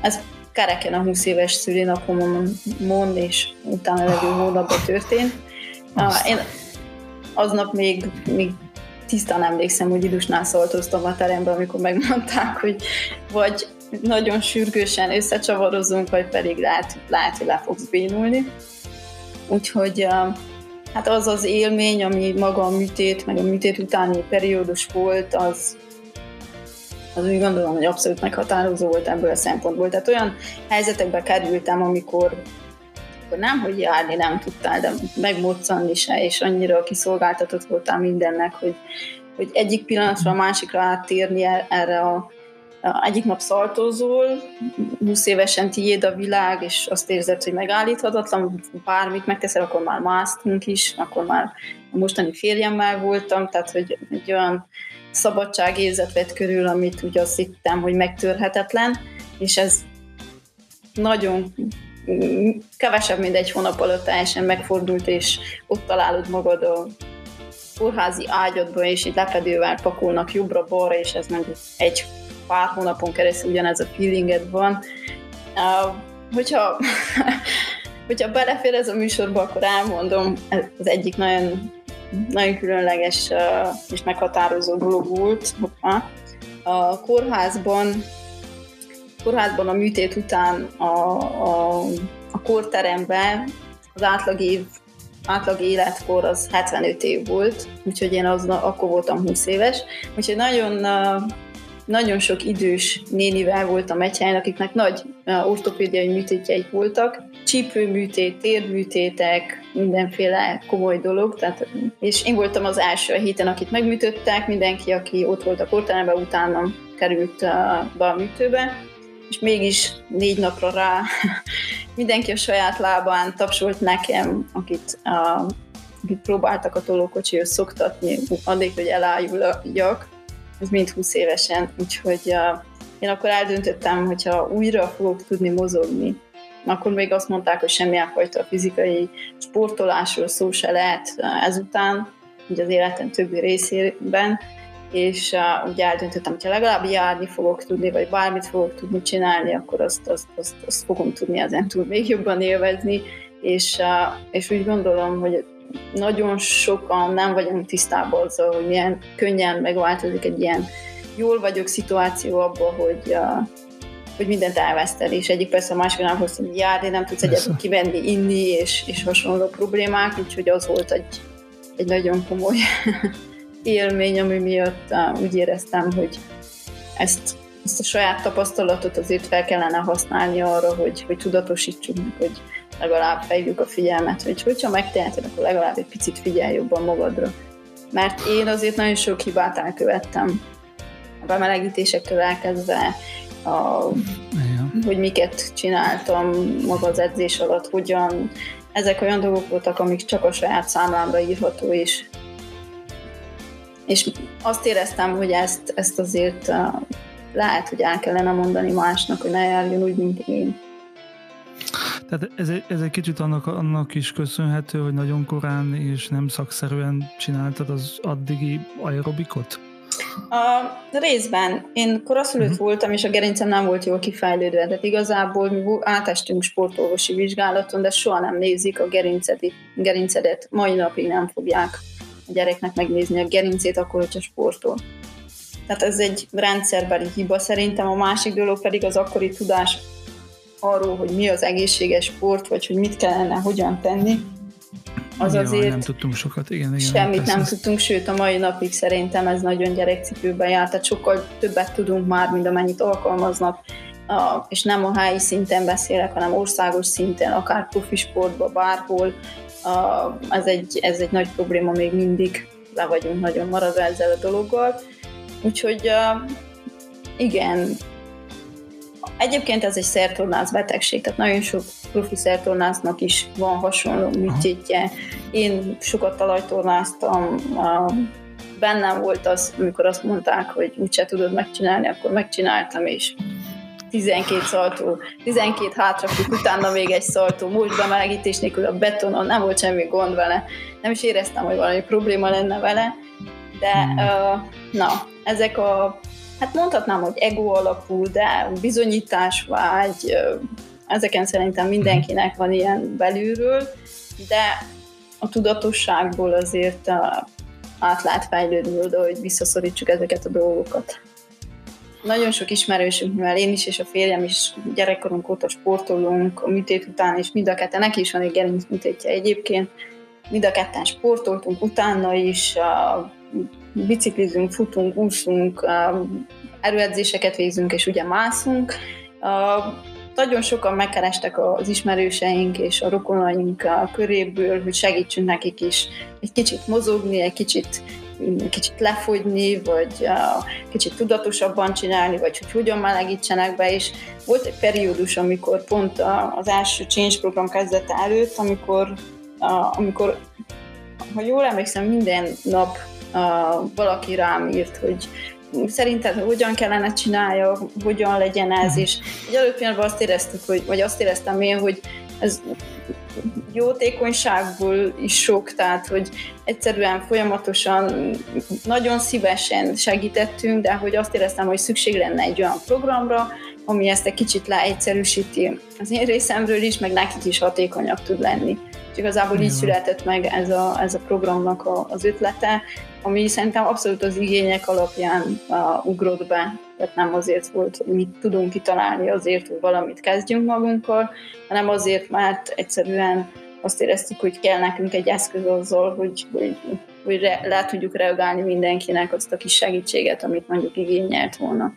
ez kereken a 20 éves szülinapomon, és utána levő hónapban történt. Én aznap még tisztán emlékszem, hogy idusnál szoltoztam a teremben, amikor megmondták, hogy vagy nagyon sürgősen összecsavarozunk, vagy pedig lehet, hogy le fogsz bénulni. Úgyhogy hát az az élmény, ami maga a műtét, meg a műtét utáni periódus volt, az úgy gondolom, hogy abszolút meghatározó volt ebből a szempontból. Tehát olyan helyzetekbe kerültem, amikor nemhogy járni nem tudtál, de megmoccanni se, és annyira kiszolgáltatott voltál mindennek, hogy egyik pillanatra a másikra áttérni erre egyik nap szaltózol, 20 évesen tiéd a világ, és azt érzed, hogy megállíthatatlan, bármit megteszel, akkor már másztunk is, akkor már a mostani férjemmel voltam, tehát hogy egy olyan szabadságérzet vett körül, amit úgy azt hittem, hogy megtörhetetlen, és ez nagyon... kevesebb, mint egy hónap alatt teljesen megfordult, és ott találod magad a kórházi ágyadban, és így lepedővel pakolnak jobbra-balra, és ez meg egy pár hónapon keresztül ugyanez a feelinged van. Hogyha belefér ez a műsorba, akkor elmondom, ez az egyik nagyon, nagyon különleges és meghatározó dolog volt. A kórházban a műtét után a kórteremben az átlag életkor az 75 év volt, úgyhogy én akkor voltam 20 éves, úgyhogy nagyon, nagyon sok idős nénivel voltam egy helyen, akiknek nagy ortopédiai műtétjeik voltak, csípőműtét, térműtétek, mindenféle komoly dolog, tehát, és én voltam az első héten, akit megműtöttek, mindenki, aki ott volt a kórteremben, utána került be a műtőbe, és mégis 4 napra rá mindenki a saját lábán tapsolt nekem, akit próbáltak a tolókocsihoz szoktatni, addig, hogy elájuljak, ez mind 20 évesen, úgyhogy én akkor eldöntöttem, hogyha újra fogok tudni mozogni, akkor még azt mondták, hogy semmilyen fajta fizikai sportolásról szó se lehet ezután, ugye az életem többi részében, és ugye eldöntöttem, hogyha legalább járni fogok tudni, vagy bármit fogok tudni csinálni, akkor azt fogom tudni ezentúl még jobban élvezni, és úgy gondolom, hogy nagyon sokan nem vagyunk tisztában azzal, hogy milyen könnyen megváltozik egy ilyen jól vagyok szituáció abban, hogy mindent elvesztel, és egyik persze a másik nem fogsz járni, nem tudsz egyáltalán kivenni, inni, és hasonló problémák, úgyhogy az volt egy nagyon komoly élmény, ami miatt úgy éreztem, hogy ezt a saját tapasztalatot azért fel kellene használni arra, hogy tudatosítsunk, hogy legalább fejlődjük a figyelmet, hogyha megteheted, akkor legalább egy picit figyelj jobban magadra. Mert én azért nagyon sok hibát elkövettem. A bemelegítésektől elkezdve, hogy miket csináltam maga az edzés alatt, hogyan. Ezek olyan dolgok voltak, amik csak a saját számlámra írható, és És azt éreztem, hogy ezt azért lehet, hogy el kellene mondani másnak, hogy ne járjon úgy, mint én. Tehát ez egy kicsit annak is köszönhető, hogy nagyon korán és nem szakszerűen csináltad az addigi aerobikot? A részben. Én koraszülött voltam, és a gerincem nem volt jól kifejlődve. Tehát igazából mi átestünk sportorvosi vizsgálaton, de soha nem nézik a gerincedet. Mai napig nem fogják a gyereknek megnézni a gerincét, akkor, hogyha sportol. Tehát ez egy rendszerbeli hiba szerintem. A másik dolog pedig az akkori tudás arról, hogy mi az egészséges sport, vagy hogy mit kellene, hogyan tenni. Az azért nem tudtunk sokat, igen. Semmit nem tudtunk, sőt a mai napig szerintem ez nagyon gyerekcipőben jár, tehát sokkal többet tudunk már, mint amennyit alkalmaznak, és nem a helyi szinten beszélek, hanem országos szinten, akár profi sportban, bárhol. Ez egy nagy probléma, még mindig le vagyunk nagyon maradva ezzel a dologgal. Úgyhogy igen, egyébként ez egy szertornász betegség, tehát nagyon sok profi szertornásznak is van hasonló műtétje. Én sokat talajtornáztam, bennem volt az, amikor azt mondták, hogy úgyse tudod megcsinálni, akkor megcsináltam, és 12 szaltó, 12 hátrafúk, utána még egy szaltó, most bemelegítés nélkül a betonon, nem volt semmi gond vele, nem is éreztem, hogy valami probléma lenne vele, de ezek a, hát mondhatnám, hogy ego alapú, de bizonyításvágy, ezeken szerintem mindenkinek van ilyen belülről, de a tudatosságból azért át lehet fejlődni oda, hogy visszaszorítsuk ezeket a dolgokat. Nagyon sok ismerősünk, mivel én is és a férjem is gyerekkorunk óta sportolunk, a műtét után, és mind a ketten, neki is van egy gerincműtétje egyébként, mind a ketten sportoltunk, utána is biciklizünk, futunk, úszunk, erőedzéseket végzünk, és ugye mászunk. Nagyon sokan megkerestek az ismerőseink és a rokonaink köréből, hogy segítsünk nekik is egy kicsit mozogni, egy kicsit lefogyni, vagy kicsit tudatosabban csinálni, vagy hogy hogyan melegítsenek be, és volt egy periódus, amikor pont az első Change program kezdete előtt, amikor ha jól emlékszem, minden nap valaki rám írt, hogy szerinted hogyan kellene csinálja, hogyan legyen ez, és egy előpillanatban azt éreztük, vagy azt éreztem én, hogy ez jótékonyságból is sok, tehát hogy egyszerűen folyamatosan nagyon szívesen segítettünk, de hogy azt éreztem, hogy szükség lenne egy olyan programra, ami ezt egy kicsit leegyszerűsíti az én részemről is, meg nekik is hatékonyabb tud lenni. És igazából így született meg ez a programnak az ötlete, ami szerintem abszolút az igények alapján ugrott be, tehát nem azért volt, hogy mit tudunk kitalálni azért, hogy valamit kezdjünk magunkkal, hanem azért, mert egyszerűen azt éreztük, hogy kell nekünk egy eszköz azzal, hogy le tudjuk reagálni mindenkinek azt a kis segítséget, amit mondjuk igényelt volna.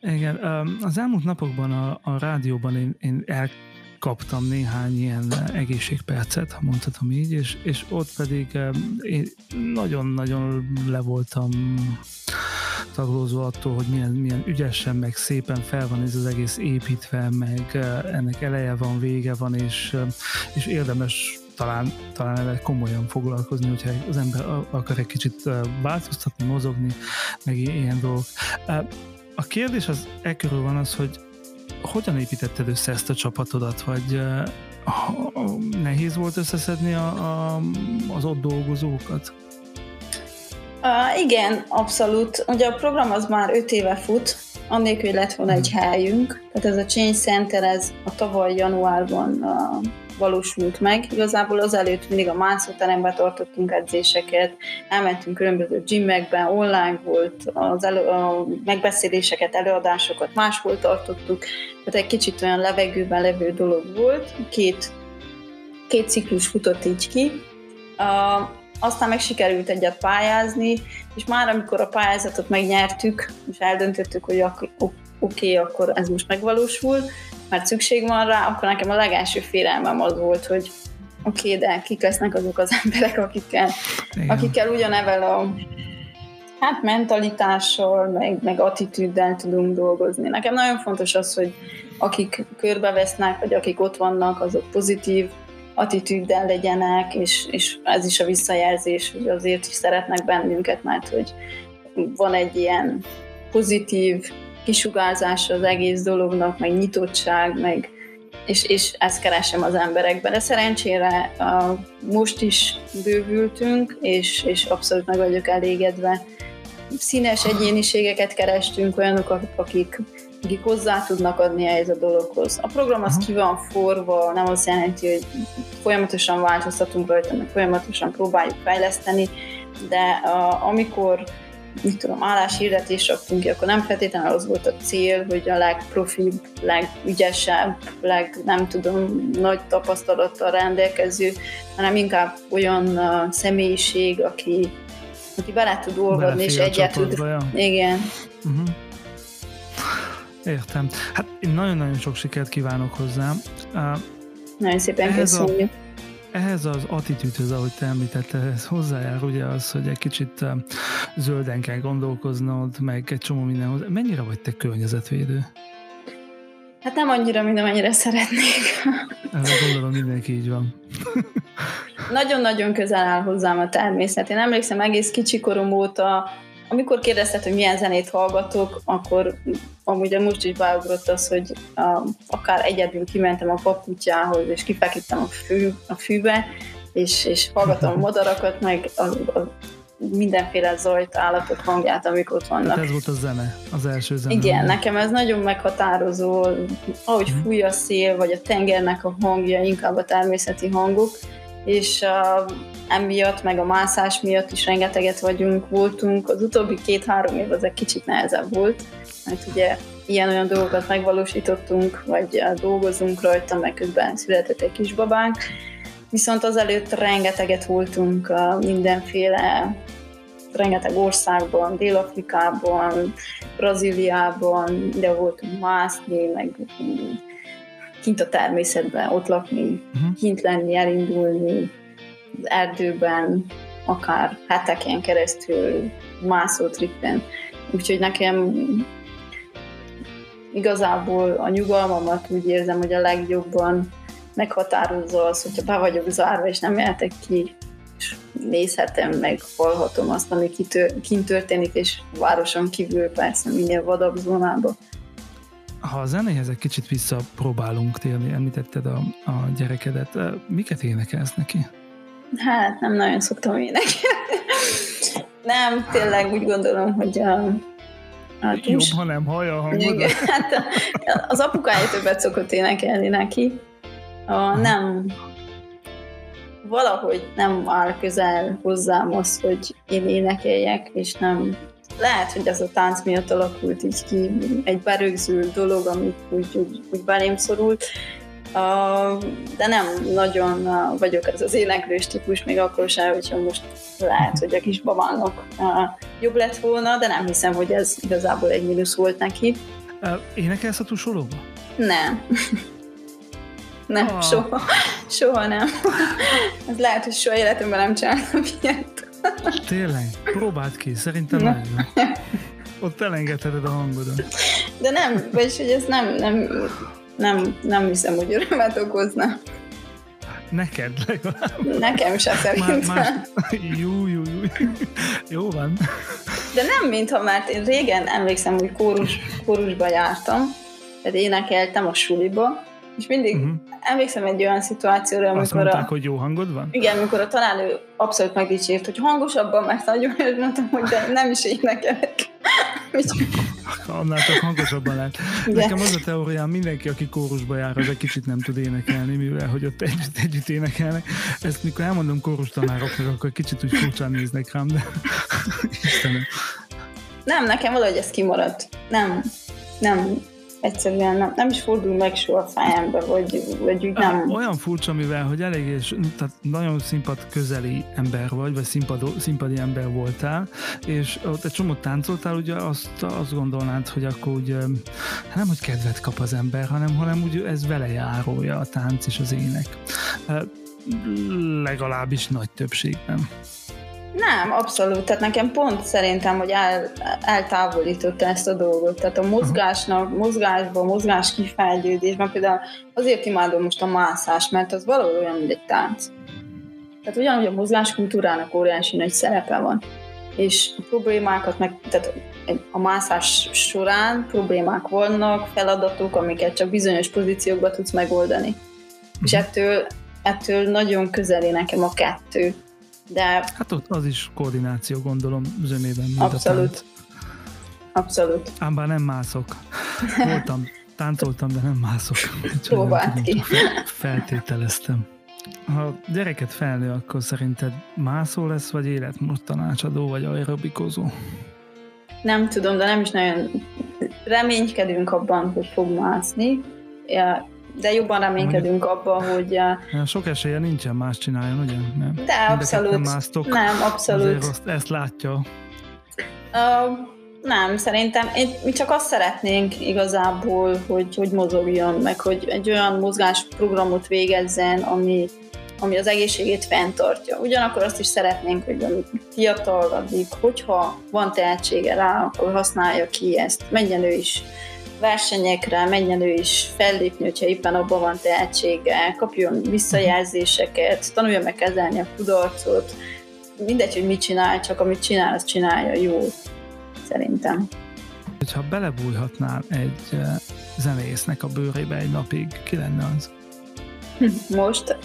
Igen, az elmúlt napokban a rádióban én kaptam néhány ilyen egészségpercet, ha mondhatom így, és ott pedig én nagyon-nagyon le voltam taglózva attól, hogy milyen ügyesen, meg szépen fel van ez az egész építve, meg ennek eleje van, vége van, és érdemes talán ezzel komolyan foglalkozni, hogyha az ember akar egy kicsit változtatni, mozogni, meg ilyen dolgok. A kérdés az ekkörül van az, hogy hogyan építetted össze ezt a csapatodat, vagy nehéz volt összeszedni az ott dolgozókat? Igen, abszolút. Ugye a program az már 5 éve fut, annélkül, hogy lett volna egy helyünk. Tehát ez a Change Center, ez a tavaly januárban valósult meg. Igazából azelőtt mindig a mászóteremben tartottunk edzéseket, elmentünk különböző gymekben, online volt, a megbeszéléseket, előadásokat máshol tartottuk, tehát egy kicsit olyan levegőben levő dolog volt, két ciklus futott így ki. Aztán meg sikerült egyet pályázni, és már amikor a pályázatot megnyertük, és eldöntöttük, hogy oké, akkor ez most megvalósul, mert szükség van rá, akkor nekem a legelső félelmem az volt, hogy oké, de kik lesznek azok az emberek, akikkel ugyanevel a mentalitással, meg attitűddel tudunk dolgozni. Nekem nagyon fontos az, hogy akik körbevesznek, vagy akik ott vannak, azok pozitív attitűddel legyenek, és ez is a visszajelzés, hogy azért is szeretnek bennünket, mert hogy van egy ilyen pozitív kisugárzása az egész dolognak, meg nyitottság, meg és ezt keresem az emberekben. De szerencsére most is bővültünk, és abszolút meg vagyok elégedve. Színes egyéniségeket kerestünk, olyanokat, akik hozzá tudnak adni ehhez a dologhoz. A program az ki van forva, nem azt jelenti, hogy folyamatosan változtatunk rajta, meg folyamatosan próbáljuk fejleszteni, de amikor álláshirdetést raktunk ki, akkor nem feltétlenül az volt a cél, hogy a legprofibb, legügyesebb, nagy tapasztalattal rendelkező, hanem inkább olyan személyiség, aki bele tud olvadni, és egyet tud. Igen. Uh-huh. Értem. Hát én nagyon-nagyon sok sikert kívánok hozzá. Nagyon szépen köszönjük. Ehhez az attitűdhöz, ahogy te említetted, ez hozzájár ugye az, hogy egy kicsit zölden kell gondolkoznod, meg egy csomó mindenhoz. Mennyire vagy te környezetvédő? Hát nem annyira, mint amennyire szeretnék. Ezzel gondolom mindenki így van. Nagyon-nagyon közel áll hozzám a természet. Én emlékszem egész kicsikorom óta, amikor kérdezted, hogy milyen zenét hallgatok, akkor amúgy most is beugrott az, hogy akár egyedül kimentem a paputyához, és kifekítem a fűbe, és hallgatom a madarakat, meg a mindenféle zajt, állatok hangját, amik ott vannak. Tehát ez volt a zene, az első zene. Igen, nekem ez nagyon meghatározó, ahogy fúj a szél, vagy a tengernek a hangja, inkább a természeti hangok, és emiatt, meg a mászás miatt is rengeteget voltunk. Az utóbbi 2-3 év az egy kicsit nehezebb volt, mert ugye ilyen-olyan dolgokat megvalósítottunk, vagy dolgozunk rajta, meg közben született egy kisbabánk, viszont azelőtt rengeteget voltunk mindenféle, rengeteg országban, Dél-Afrikában, Brazíliában, ide voltunk mászni, meg kint a természetben, ott lakni, kint lenni, elindulni, az erdőben, akár heteken keresztül, mászótrippen. Úgyhogy nekem igazából a nyugalmamat úgy érzem, hogy a legjobban meghatározza az, hogyha be vagyok zárva, és nem jöhetek ki, és nézhetem, meg hallhatom azt, ami kint történik, és városon kívül persze, minél vadabb zónába. Ha a zenéhez egy kicsit visszapróbálunk térni, említetted a gyerekedet, miket énekelsz neki? Hát nem nagyon szoktam énekelni. Nem, tényleg úgy gondolom, hogy jobb, ha nem hallja a hangodat. Hát az apukája többet szokott énekelni neki. Nem, valahogy nem áll közel hozzám az, hogy én énekeljek, és nem... Lehet, hogy ez a tánc miatt alakult így ki, egy berögzült dolog, amit úgy belém szorult, de nem nagyon vagyok ez az éneklős típus, még akkor sem, hogyha most lehet, hogy a kis babának jobb lett volna, de nem hiszem, hogy ez igazából egy mínusz volt neki. Énekelsz a túlsorokba? Nem. Nem, soha. Soha nem. Ez lehet, hogy soha életemben nem csináltam ilyet. Tényleg, próbáld ki, szerintem nagyon jó. Ott elengedheted a hangodat. De nem, vagyis hogy ez nem hiszem, hogy örömet okozna. Neked legalább. Nekem sem szerintem. Jó van. De nem, mintha, mert én régen emlékszem, hogy kórusba jártam, tehát énekeltem a suliba, és mindig emlékszem egy olyan szituációra, amikor azt mondták, hogy jó hangod van? Igen, amikor a tanárnő abszolút megdicsért, hogy hangosabban, mert nagyon mondtam, hogy de nem is énekelek. Annál csak hangosabban lehet. Nekem az a teóriám, mindenki, aki kórusba jár, az egy kicsit nem tud énekelni, mivel hogy ott együtt énekelnek. Ezt mikor elmondom kórustanároknak, akkor kicsit úgy furcsán néznek rám, de Istenem. Nem, nekem valahogy ez kimaradt. Nem. Egyszerűen nem is fordul meg soha a szájámba, vagy úgy nem. Olyan furcsa, mivel, hogy elég és tehát nagyon színpad közeli ember vagy színpadi ember voltál, és ott egy csomót táncoltál, ugye azt gondolnád, hogy akkor úgy, nem hogy kedvet kap az ember, hanem úgy ez vele járója a tánc és az ének. Legalábbis nagy többségben. Nem, abszolút. Tehát nekem pont szerintem, hogy eltávolította ezt a dolgot. Tehát a mozgás kifejlődésben például azért imádom most a mászást, mert az valahol olyan, mint egy tánc. Tehát ugyanúgy a mozgáskultúrának óriási nagy szerepe van. És a problémákat tehát a mászás során problémák vannak, feladatok, amiket csak bizonyos pozíciókba tudsz megoldani. És ettől nagyon közeli nekem a kettő. De hát ott az is koordináció, gondolom, zömében. Abszolút. Abszolút. Ám bár nem mászok. Voltam, táncoltam, de nem mászok. Próbáld ki. Feltételeztem. Ha gyereket felnő, akkor szerinted mászó lesz, vagy életmód tanácsadó, vagy aerobikozó? Nem tudom, de nem is nagyon reménykedünk abban, hogy fog mászni, de jobban reménykedünk abban, hogy... Sok esélye nincsen, más csináljon, ugye? Nem. De abszolút. Nem másztok, nem, abszolút. Azért ezt látja. Nem, szerintem. Mi csak azt szeretnénk igazából, hogy mozogjon, meg hogy egy olyan mozgásprogramot végezzen, ami az egészségét fenntartja. Ugyanakkor azt is szeretnénk, hogy fiatal addig, hogyha van tehetsége rá, akkor használja ki ezt. Menjen ő is versenyekre, menjen ő is fellépni, hogyha éppen abban van tehetsége, kapjon visszajelzéseket, tanulja meg kezelni a kudarcot. Mindegy, hogy mit csinál, csak amit csinál, azt csinálja jól. Szerintem. Ha belebújhatnál egy zenésznek a bőrébe egy napig, ki lenne az? Most?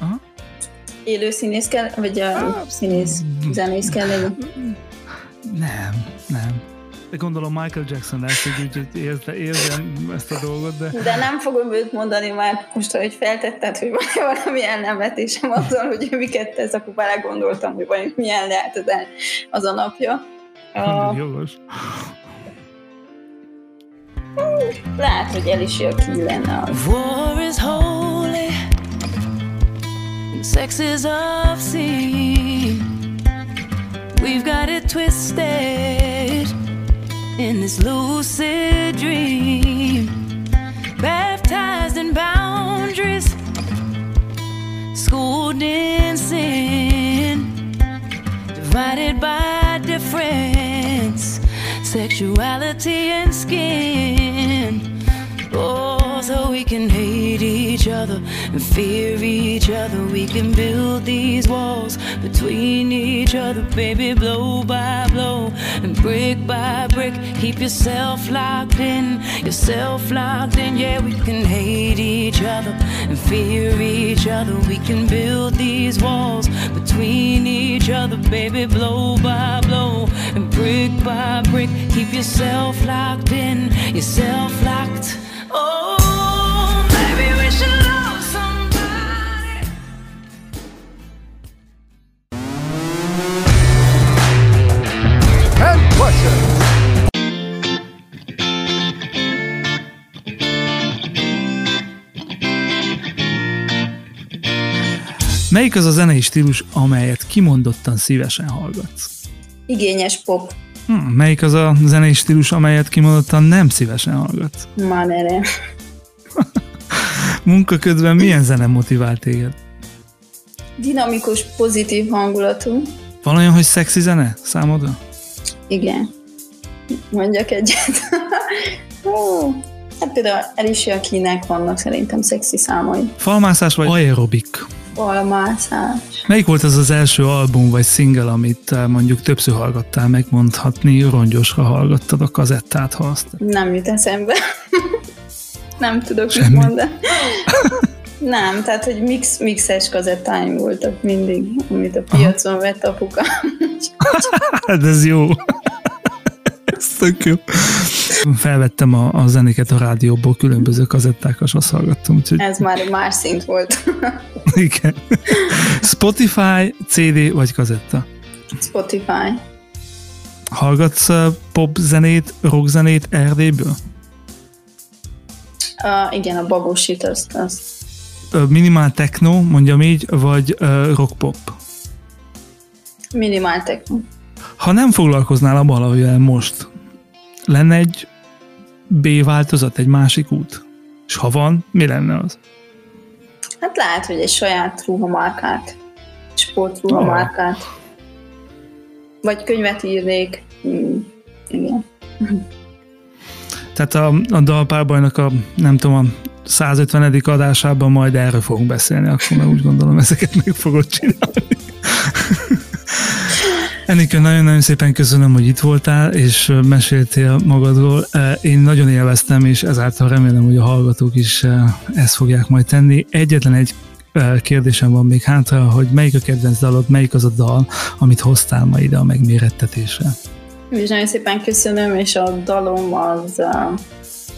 Aha. Élő színész kell, vagy zenész kell lenni? Nem. De gondolom Michael Jackson lesz, hogy érzem ezt a dolgot, de... De nem fogom őt mondani már most, hogy feltetted, hogy van valami elnevetésem azzal, hogy miket tesz, akkor bele gondoltam, hogy valami milyen lehet az a napja. Jogos. Lehet, hogy el is jön ki lenne az. War is holy, sex is obscene. We've got it twisted in this lucid dream. Baptized in boundaries, schooled in sin, divided by difference. Sexuality and skin. Oh, so we can hate each other and fear each other. We can build these walls between each other. Baby, blow by blow and brick by brick. Keep yourself locked in, yeah. We can hate each other and fear each other. We can build these walls between each other. Baby, blow by blow and brick by brick. Keep yourself locked in. Oh, baby, we should love somebody. And pusher. Melyik az a zenei stílus, amelyet kimondottan szívesen hallgatsz? Igényes pop. Melyik az a zenei stílus, amelyet kimondottan nem szívesen hallgatsz? Manere. Munka közben milyen zene motivál téged? Dinamikus, pozitív hangulatú. Van olyan, hogy szexi zene számodra? Igen. Mondjak egyet. Hát például Alicia Keysnek vannak szerintem szexi számai. Falmászás vagy aerobik? Falmászás. Melyik volt az az első album vagy single, amit mondjuk többször hallgattál, megmondhatni, rongyosra hallgattad a kazettát, ha azt? Nem jut eszembe. Nem tudok semmit mit mondani. Nem, tehát, hogy mixes kazettáim voltak mindig, amit a piacon vett apukám. De ez jó. Ez tök jó. Felvettem a zenéket a rádióból, különböző kazettákat, azt hallgattam. Úgyhogy... Ez már más szint volt. Igen. Spotify, CD vagy kazetta? Spotify. Hallgatsz popzenét, rockzenét Erdélyből? Igen, a Babosit azt. Minimál techno, mondjam így, vagy rockpop? Minimál techno. Ha nem foglalkoznál a valahogy most, lenne egy B-változat, egy másik út? És ha van, mi lenne az? Hát lehet, hogy egy saját ruhamárkát, sportruhamárkát. Vagy könyvet írnék. Igen. Tehát a Dalpárbajnak a, nem tudom, a 150. adásában majd erről fogunk beszélni, akkor már úgy gondolom, ezeket meg fogod csinálni. Enikő, nagyon-nagyon szépen köszönöm, hogy itt voltál, és meséltél magadról. Én nagyon élveztem, és ezáltal remélem, hogy a hallgatók is ezt fogják majd tenni. Egyetlen egy kérdésem van még hátra, hogy melyik a kedvenc dalod, melyik az a dal, amit hoztál ma ide a megmérettetésre? És nagyon szépen köszönöm, és a dalom az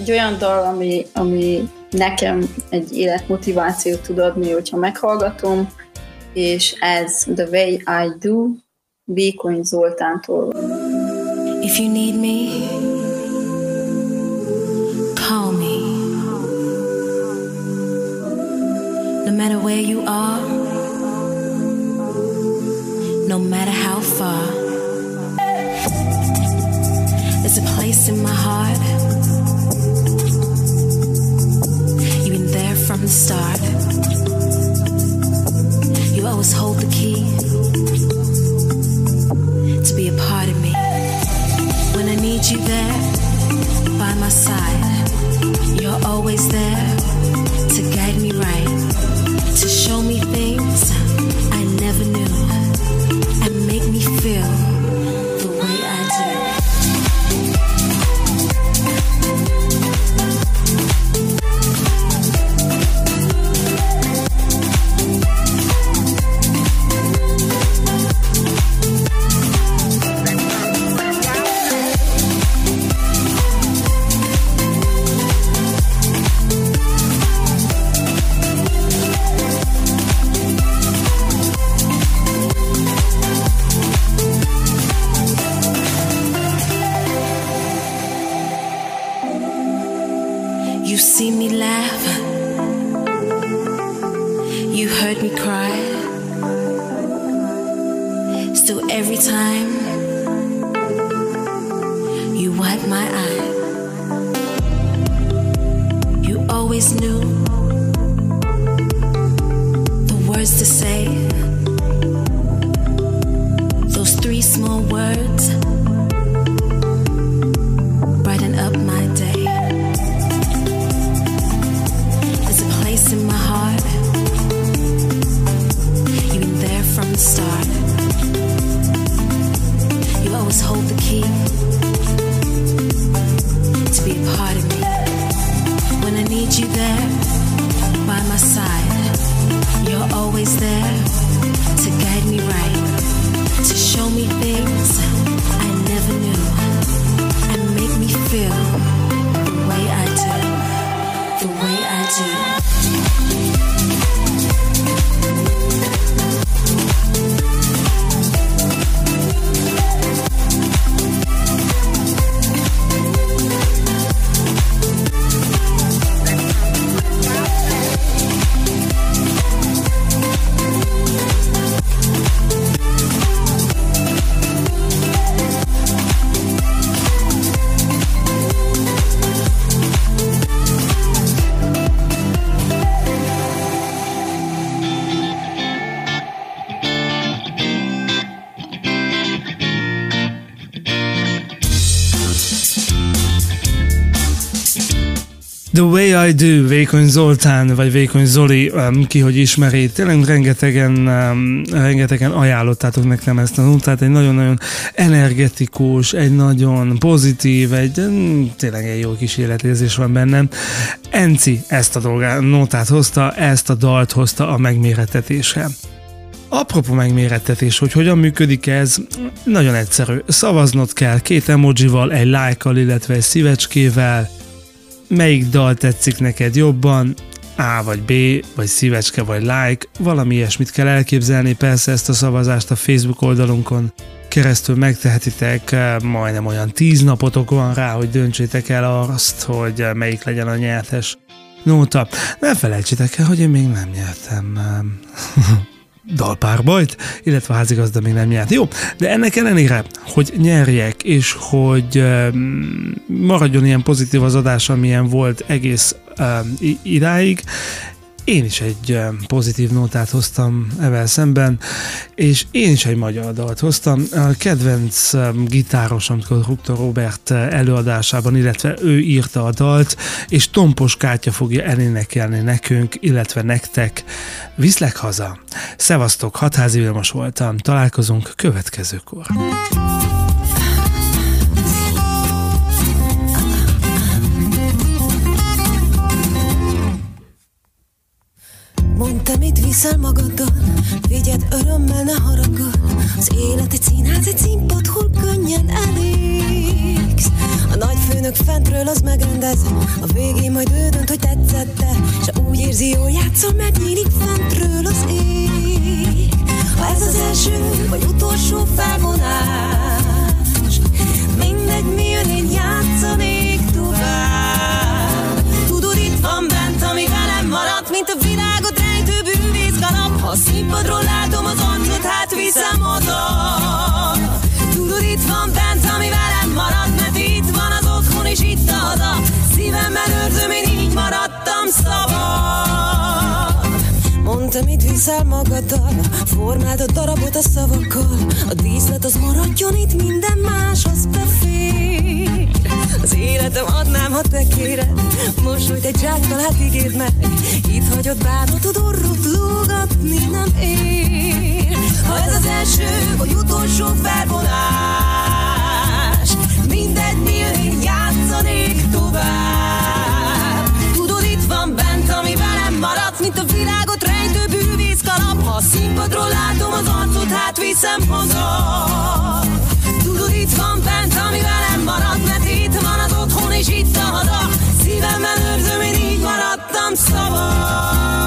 egy olyan dal, ami nekem egy életmotivációt tud adni, hogyha meghallgatom, és ez The Way I Do, Vékony Zoltántól. If you need me, call me. No matter where you are, no matter how far, there's a place in my heart. You've been there from the start. You always hold the key to be a part of me. When I need you there, by my side, you're always there to guide me right, to show me things I never knew, and make me feel the way I The Way I Do, Vékony Zoltán, vagy Vékony Zoli, ki hogy ismeri, tényleg rengetegen ajánlottátok nekem ezt a nótát, tehát egy nagyon-nagyon energetikus, egy nagyon pozitív, tényleg egy jó kis életérzés van bennem. Enci ezt a nótát hozta, ezt a dalt hozta a megmérettetésre. Apropó megmérettetés, hogy hogyan működik ez, nagyon egyszerű. Szavaznod kell 2 emojival, egy like-kal, illetve egy szívecskével. Melyik dal tetszik neked jobban? A vagy B, vagy szívecske, vagy like, valami ilyesmit kell elképzelni, persze ezt a szavazást a Facebook oldalunkon keresztül megtehetitek, majdnem olyan 10 napotok van rá, hogy döntsétek el azt, hogy melyik legyen a nyertes nóta. Ne felejtsétek el, hogy én még nem nyertem Dalpárbajt, illetve a házigazda még nem járt. Jó, de ennek ellenére, hogy nyerjek, és hogy maradjon ilyen pozitív az adás, amilyen volt egész idáig, én is egy pozitív nótát hoztam evel szemben, és én is egy magyar dalt hoztam. A kedvenc gitárosom, Ruptor Robert előadásában, illetve ő írta a dalt, és Tompos Kátya fogja elénekelni nekünk, illetve nektek. Viszlek haza! Szevasztok, Hadházi Vilmos voltam, találkozunk következőkor. Mondd, te mit viszel magaddal, vigyed örömmel, ne haragudj. Az élet egy színház, egy színpad, hol könnyen elégsz. A nagyfőnök fentről az megrendez, a végén majd ő dönt, hogy tetszett-e. S ha úgy érzi, jól játszol, megnyílik fentről az ég. Ha ez az első vagy utolsó felvonás, mindegy, milyen én játszanék tovább. Tudod, itt van bent, ami velem maradt, mint a világot rejtő bűvész kalap. Ha a színpadról látom az arcot, hát viszem oda. Tudod, itt van bent, ami velem maradt, mert itt van az otthon és itt a haza. Szívemmel őrzöm, én így maradtam szabad. Mondd, te mit viszel magaddal, formáld a darabot a szavakkal. A díszlet az maradjon itt, minden más az befér. Az életem adnám, ha te kéred, most, hogy egy zsákkal, hát ígérd meg. Itt hagyod, bánatod, orrot lógatni nem ér. Ha ez az első vagy utolsó felvonás, mindegy, mi én játszanék tovább. Tudod, itt van bent, ami velem maradt, mint a világot rejtő bűvész kalap. Ha a színpadról látom az arcot, hát viszem haza. Tudod, itt van bent, ami velem maradt, mert itt van az otthon és itt a haza. Szívemmel őrzöm, én így maradtam szabad.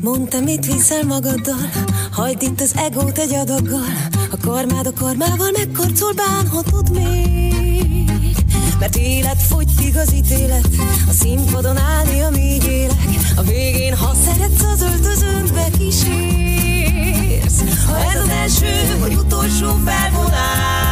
Mondd, te mit viszel magaddal, hagyd itt az egót egy adaggal. A karmád a karmával megkarcol, bánhatod még. Mert élet fogytig az ítélet, a színpadon állni, amíg élek. A végén, ha szeretsz, az öltözőn bekísérsz. Ha ez az első vagy utolsó felvonás,